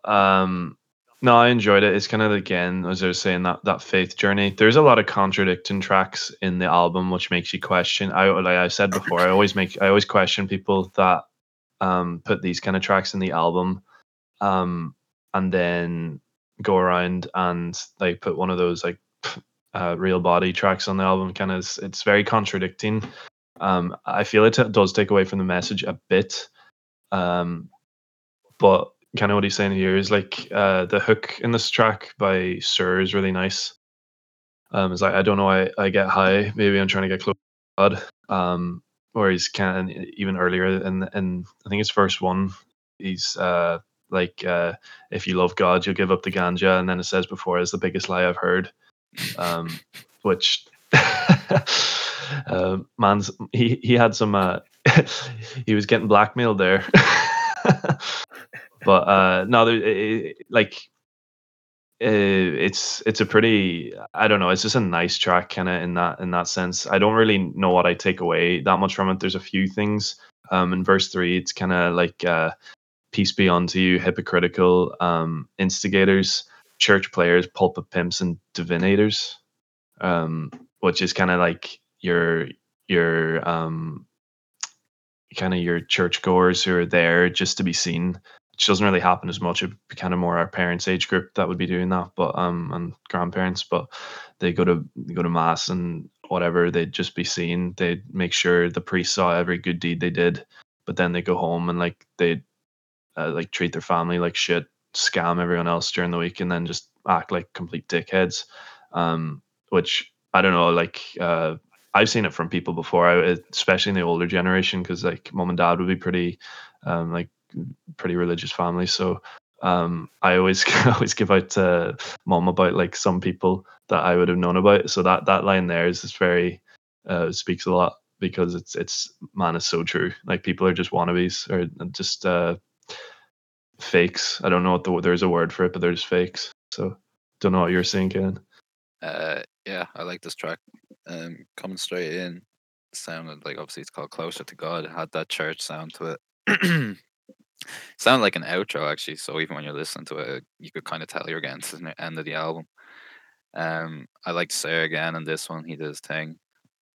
no, I enjoyed it. It's kind of again, as I was saying, that faith journey. There's a lot of contradicting tracks in the album, which makes you question. Like I said before, I always question people that put these kind of tracks in the album, and then go around and like put one of those like real body tracks on the album. Kind of, it's very contradicting. I feel it does take away from the message a bit, but kind of what he's saying here is like the hook in this track by Sir is really nice. It's like, I don't know, I get high, maybe I'm trying to get close to God. Or he's kind of even earlier in I think it's verse 1, he's if you love God, you'll give up the ganja. And then it says before is the biggest lie I've heard, which man's he had some he was getting blackmailed there. But no, it's a pretty, I don't know, it's just a nice track kind of in that sense. I don't really know what I take away that much from it. There's a few things. In verse 3, it's kind of like peace be unto you, hypocritical, instigators, church players, pulpit pimps, and divinators, which is kind of like your kind of your churchgoers who are there just to be seen, which doesn't really happen as much. It'd be kind of more our parents' age group that would be doing that, but and grandparents. But they go to mass and whatever. They'd just be seen. They'd make sure the priest saw every good deed they did, but then they go home and like they'd treat their family like shit, scam everyone else during the week, and then just act like complete dickheads. Which I don't know, like I've seen it from people before, especially in the older generation, because like mom and dad would be pretty religious families. So I always give out to mom about like some people that I would have known about. So that line there is just very speaks a lot, because it's man, it's so true. Like people are just wannabes or just fakes. I don't know there's a word for it, but there's fakes. So don't know what you're saying, Ken. Yeah, I like this track. Coming straight in, sounded like, obviously it's called Closer to God. It had that church sound to it. Sounded like an outro actually. So even when you're listening to it, you could kind of tell you're getting to the end of the album. I liked Sir again in this one. He did his thing.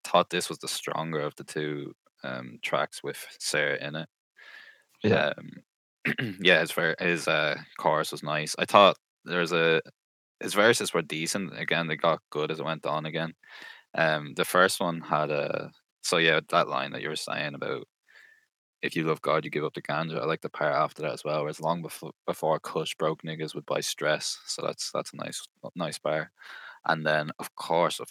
Thought this was the stronger of the two tracks with Sir in it. Yeah. Yeah, his chorus was nice. I thought his verses were decent. Again, they got good as it went on again. The first one had that line that you were saying about if you love God, you give up the ganja. I like the part after that as well, where it's long before Kush broke, niggas would buy stress. So that's a nice bar. And then, of course, in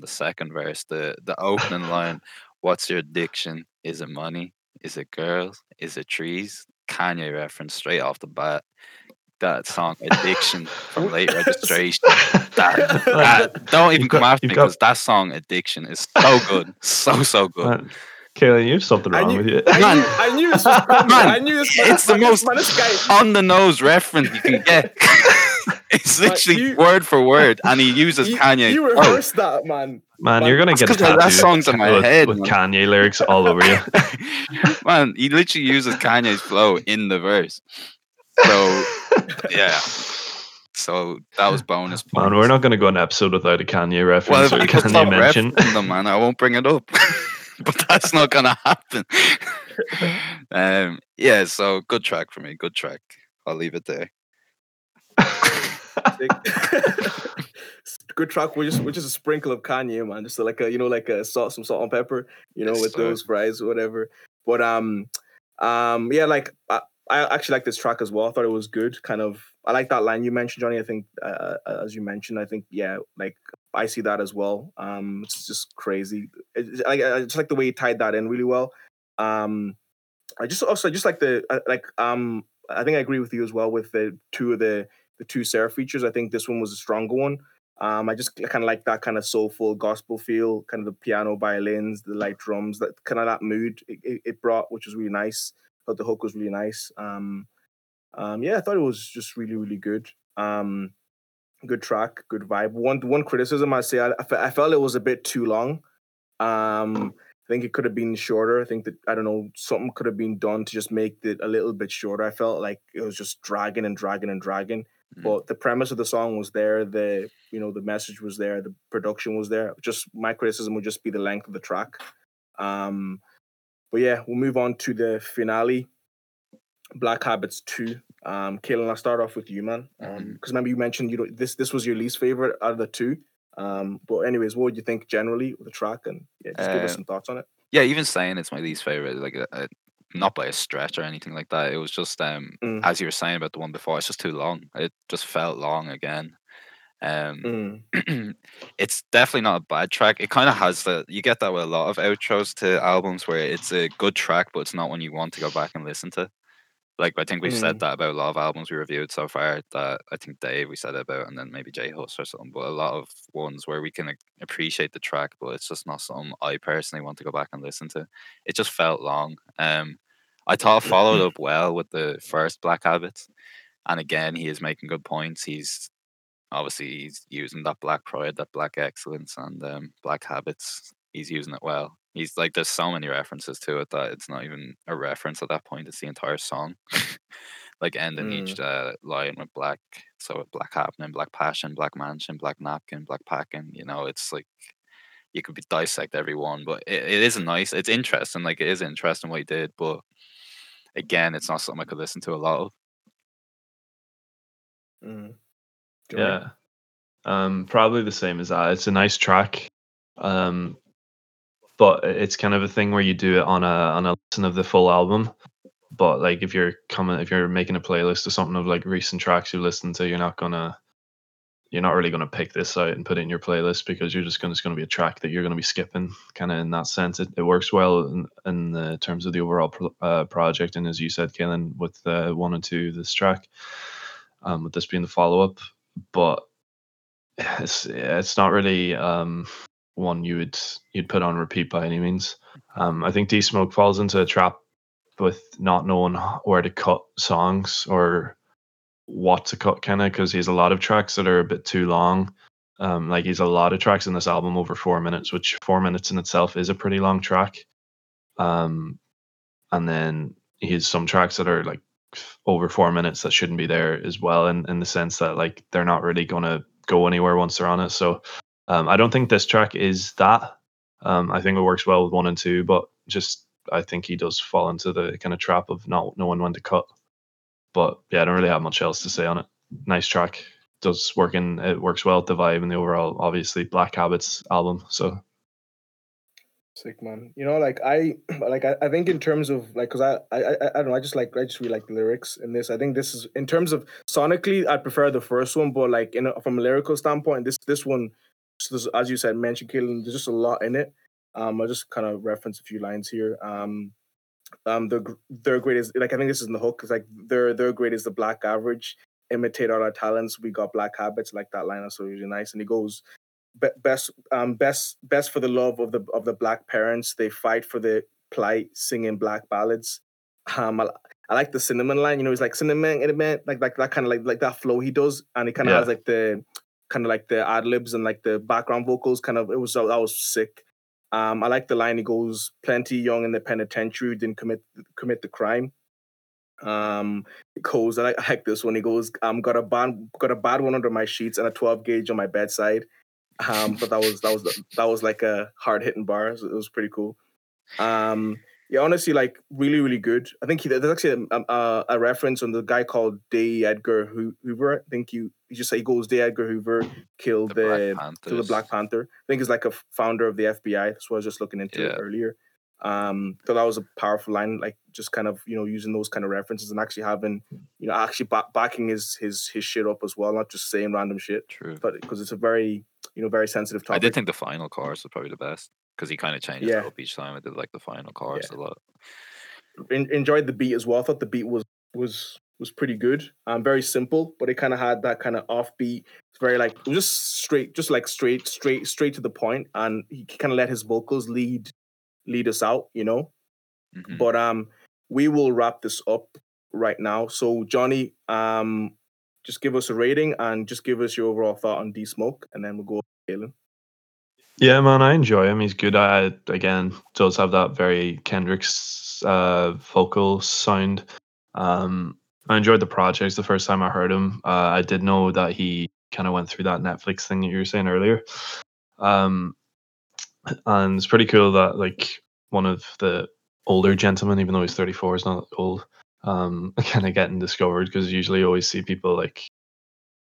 the second verse, the opening line, what's your addiction? Is it money? Is it girls? Is it trees? Kanye reference straight off the bat. That song Addiction from Late Registration. Don't even come after me, because that song Addiction is so good. So good. Man. Kaylin, you have something wrong with you. I knew this was coming. It's the most on-the-nose reference you can get. It's literally word for word, and he uses Kanye. You rehearsed that, man. Man, you're going to get tattooed that song's in my head, with Kanye lyrics all over you. Man, he literally uses Kanye's flow in the verse. So, yeah. So that was bonus points. Man, we're not going to go an episode without a Kanye reference or Kanye mention. Man, I won't bring it up. But that's not going to happen. Yeah, so good track for me. Good track. I'll leave it there. Good track, which is a sprinkle of Kanye, man. Just like some salt and pepper, with those fries or whatever. But I actually like this track as well. I thought it was good. Kind of, I like that line you mentioned, Johnny. I think as you mentioned, I see that as well. It's just crazy. I just like the way he tied that in really well. I think I agree with you as well with the two Sir features. I think this one was a stronger one. I just kind of like that kind of soulful gospel feel, kind of the piano, violins, the light drums, that kind of that mood it brought, which was really nice. I thought the hook was really nice. I thought it was just really, really good. Good track, good vibe. One criticism I'd say, I felt it was a bit too long. I think it could have been shorter. I think that, I don't know, something could have been done to just make it a little bit shorter. I felt like it was just dragging. Mm-hmm. But the premise of the song was there. The message was there. The production was there. Just my criticism would just be the length of the track. But yeah, we'll move on to the finale. Black Habits 2. Kaelin, I'll start off with you, man. Because remember you mentioned this was your least favorite out of the two. But anyways, what would you think generally of the track? And yeah, just give us some thoughts on it. Yeah, even saying it's my least favorite, like not by a stretch or anything like that. It was just as you were saying about the one before, it's just too long. It just felt long again. It's definitely not a bad track. It kind of has you get that with a lot of outros to albums where it's a good track, but it's not one you want to go back and listen to. Like, I think we've said that about a lot of albums we reviewed so far, that I think Dave, we said it about, and then maybe Jay Huss or something, but a lot of ones where we can appreciate the track, but it's just not something I personally want to go back and listen to. It just felt long. I thought it followed up well with the first Black Habits, and again, he is making good points. He's using that black pride, that black excellence, and black habits. He's using it well. He's like, there's so many references to it that it's not even a reference at that point. It's the entire song, like ending each line with black. So with black happening, black passion, black mansion, black napkin, black packing. You know, it's like you could dissect every one, but it isn't nice. It's interesting. Like, it is interesting what he did, but again, it's not something I could listen to a lot of. Mm. Yeah, probably the same as that. It's a nice track. But it's kind of a thing where you do it on a listen of the full album. But like, if you're making a playlist or something of like recent tracks you listen to, you're not really gonna pick this out and put it in your playlist, because it's gonna be a track that you're gonna be skipping. Kind of in that sense, it works well in the terms of the overall project. And as you said, Kaelin, with one and two, this track, with this being the follow up, but it's not really one you'd put on repeat by any means. I think D Smoke falls into a trap with not knowing where to cut songs or what to cut, kind of, because he has a lot of tracks that are a bit too long. Like, he's a lot of tracks in this album over 4 minutes, which 4 minutes in itself is a pretty long track. And then he has some tracks that are like over 4 minutes that shouldn't be there as well, in the sense that like they're not really gonna go anywhere once they're on it. So I don't think this track is that. I think it works well with one and two, but just I think he does fall into the kind of trap of not knowing when to cut. But yeah, I don't really have much else to say on it. Nice track, it works well with the vibe and the overall, obviously, Black Habits album. So sick, man. You know, like I think in terms of like, because I don't know, I just really like the lyrics in this. I think this is, in terms of sonically, I prefer the first one, but like from a lyrical standpoint, this one. So as you said, mentioned, Kaelin, there's just a lot in it. I'll just kind of reference a few lines here. Their grade is, like, I think this is in the hook. It's like, their grade is the black average. Imitate all our talents. We got black habits. Like, that line is so really nice. And he goes, best for the love of the black parents. They fight for the plight, singing black ballads. I like the cinnamon line. You know, he's like cinnamon, like that kind of like that flow he does, and he kind of has like the, kind of like the ad libs and like the background vocals, kind of, that was sick. I like the line he goes, "Plenty young in the penitentiary, didn't commit the crime." Goes, I like this one. He goes, "Got a bad one under my sheets and a 12 gauge on my bedside." But that was like a hard hitting bar. So it was pretty cool. Yeah, honestly, like really, really good. I think there's actually a reference on the guy called J. Edgar Hoover. I think you just say he goes, "J. Edgar Hoover killed the Black Panther." I think he's like a founder of the FBI. That's what I was just looking into earlier. So that was a powerful line, like just kind of, you know, using those kind of references and actually having, you know, actually backing his shit up as well, not just saying random shit. True. But because it's a very, you know, very sensitive topic. I did think the final chorus was probably the best, because he kind of changes it up each time. I did like the final chorus a lot. enjoyed the beat as well. I thought the beat was pretty good. Very simple, but it kind of had that kind of offbeat. It's very like it was just straight, just like straight to the point, and he kind of let his vocals lead us out, you know. Mm-hmm. But we will wrap this up right now. So Johnny, just give us a rating and just give us your overall thought on D Smoke, and then we'll go over Kalen. Yeah, man, I enjoy him. He's good. Again, does have that very Kendrick's vocal sound. I enjoyed the projects the first time I heard him. I did know that he kind of went through that Netflix thing that you were saying earlier. And it's pretty cool that like one of the older gentlemen, even though he's 34, is not old, kind of getting discovered, because usually you always see people like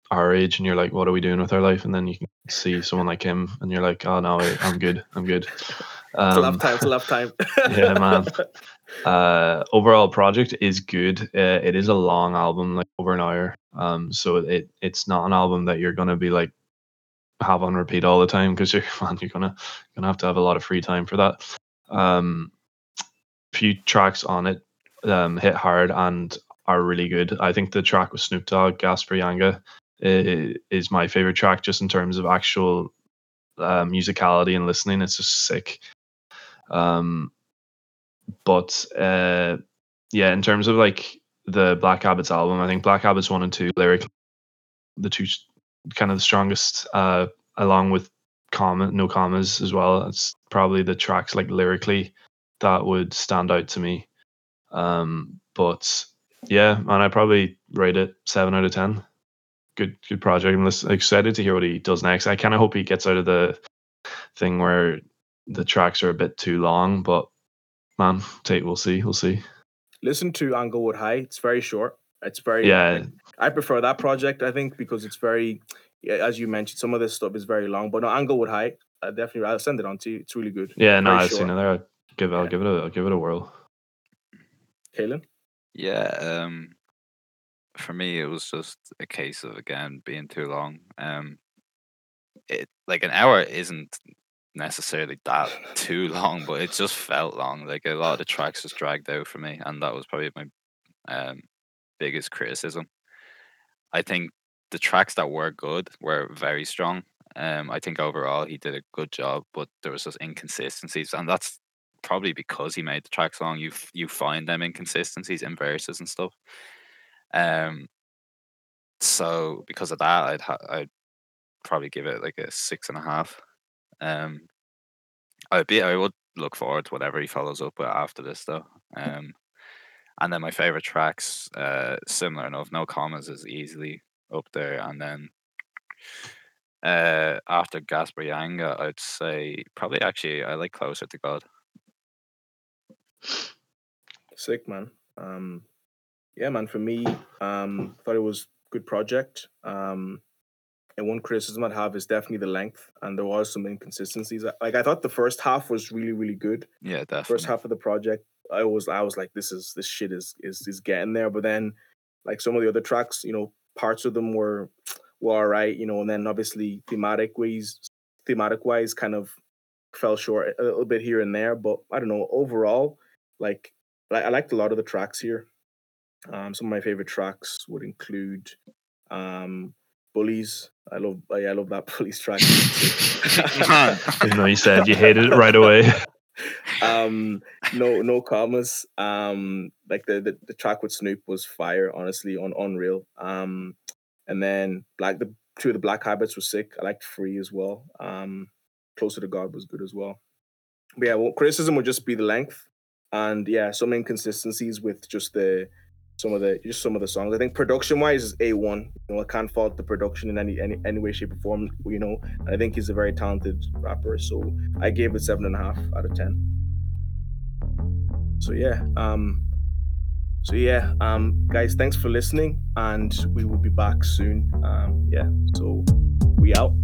our age and you're like, what are we doing with our life? And then you can see someone like him and you're like, oh no, I'm good. It's a love time. Yeah, man. Overall project is good. It is a long album, like over an hour, so it's not an album that you're gonna be like have on repeat all the time, because you're gonna have to have a lot of free time for that. Few tracks on it hit hard and are really good. I think the track with Snoop Dogg, Gasparianga, is my favorite track, just in terms of actual musicality and listening. It's just sick. But in terms of like the Black Habits album, I think Black Habits 1 and 2 lyrically, the two kind of the strongest, along with No Commas as well. It's probably the tracks like lyrically that would stand out to me. But yeah, and I probably rate it 7 out of 10. Good project. I'm excited to hear what he does next. I kind of hope he gets out of the thing where the tracks are a bit too long, but man, we'll see. Listen to Inglewood High. It's very short. It's very I prefer that project, I think, because it's very, as you mentioned, some of this stuff is very long. But no, Inglewood High, I'll send it on to you. It's really good. Yeah, no, I've seen it there. I'll give it a whirl. Kalen? Yeah, for me it was just a case of again being too long. It like an hour isn't necessarily that too long, but it just felt long. Like a lot of the tracks just dragged out for me, and that was probably my biggest criticism. I think the tracks that were good were very strong. I think overall he did a good job, but there was just inconsistencies, and that's probably because he made the tracks long. You find them inconsistencies in verses and stuff. So because of that, I'd probably give it like a 6.5. I would look forward to whatever he follows up with after this though. And then my favorite tracks, similar enough. No Commas is easily up there, and then after Gasparianga, I'd say probably actually I like Closer to God. Sick, man. Yeah, man, for me, thought it was good project. And one criticism I'd have is definitely the length, and there was some inconsistencies. Like I thought the first half was really, really good. Yeah, definitely. First half of the project, I was like, this shit is getting there. But then, like some of the other tracks, you know, parts of them were all right, you know. And then obviously thematic wise, kind of fell short a little bit here and there. But I don't know. Overall, like I liked a lot of the tracks here. Some of my favorite tracks would include Bullies. I love that Bullies track. You know, you said you hated it right away. No Commas. Like the track with Snoop was fire, honestly, on unreal. And then like the two of the Black Habits were sick. I liked Free as well. Closer to God was good as well. But yeah, well, criticism would just be the length, and yeah, some inconsistencies with just the some of the songs. I think production wise is A1. You know, I can't fault the production in any way, shape, or form. You know, and I think he's a very talented rapper. So I gave it 7.5 out of 10. So yeah, guys, thanks for listening, and we will be back soon. So we out.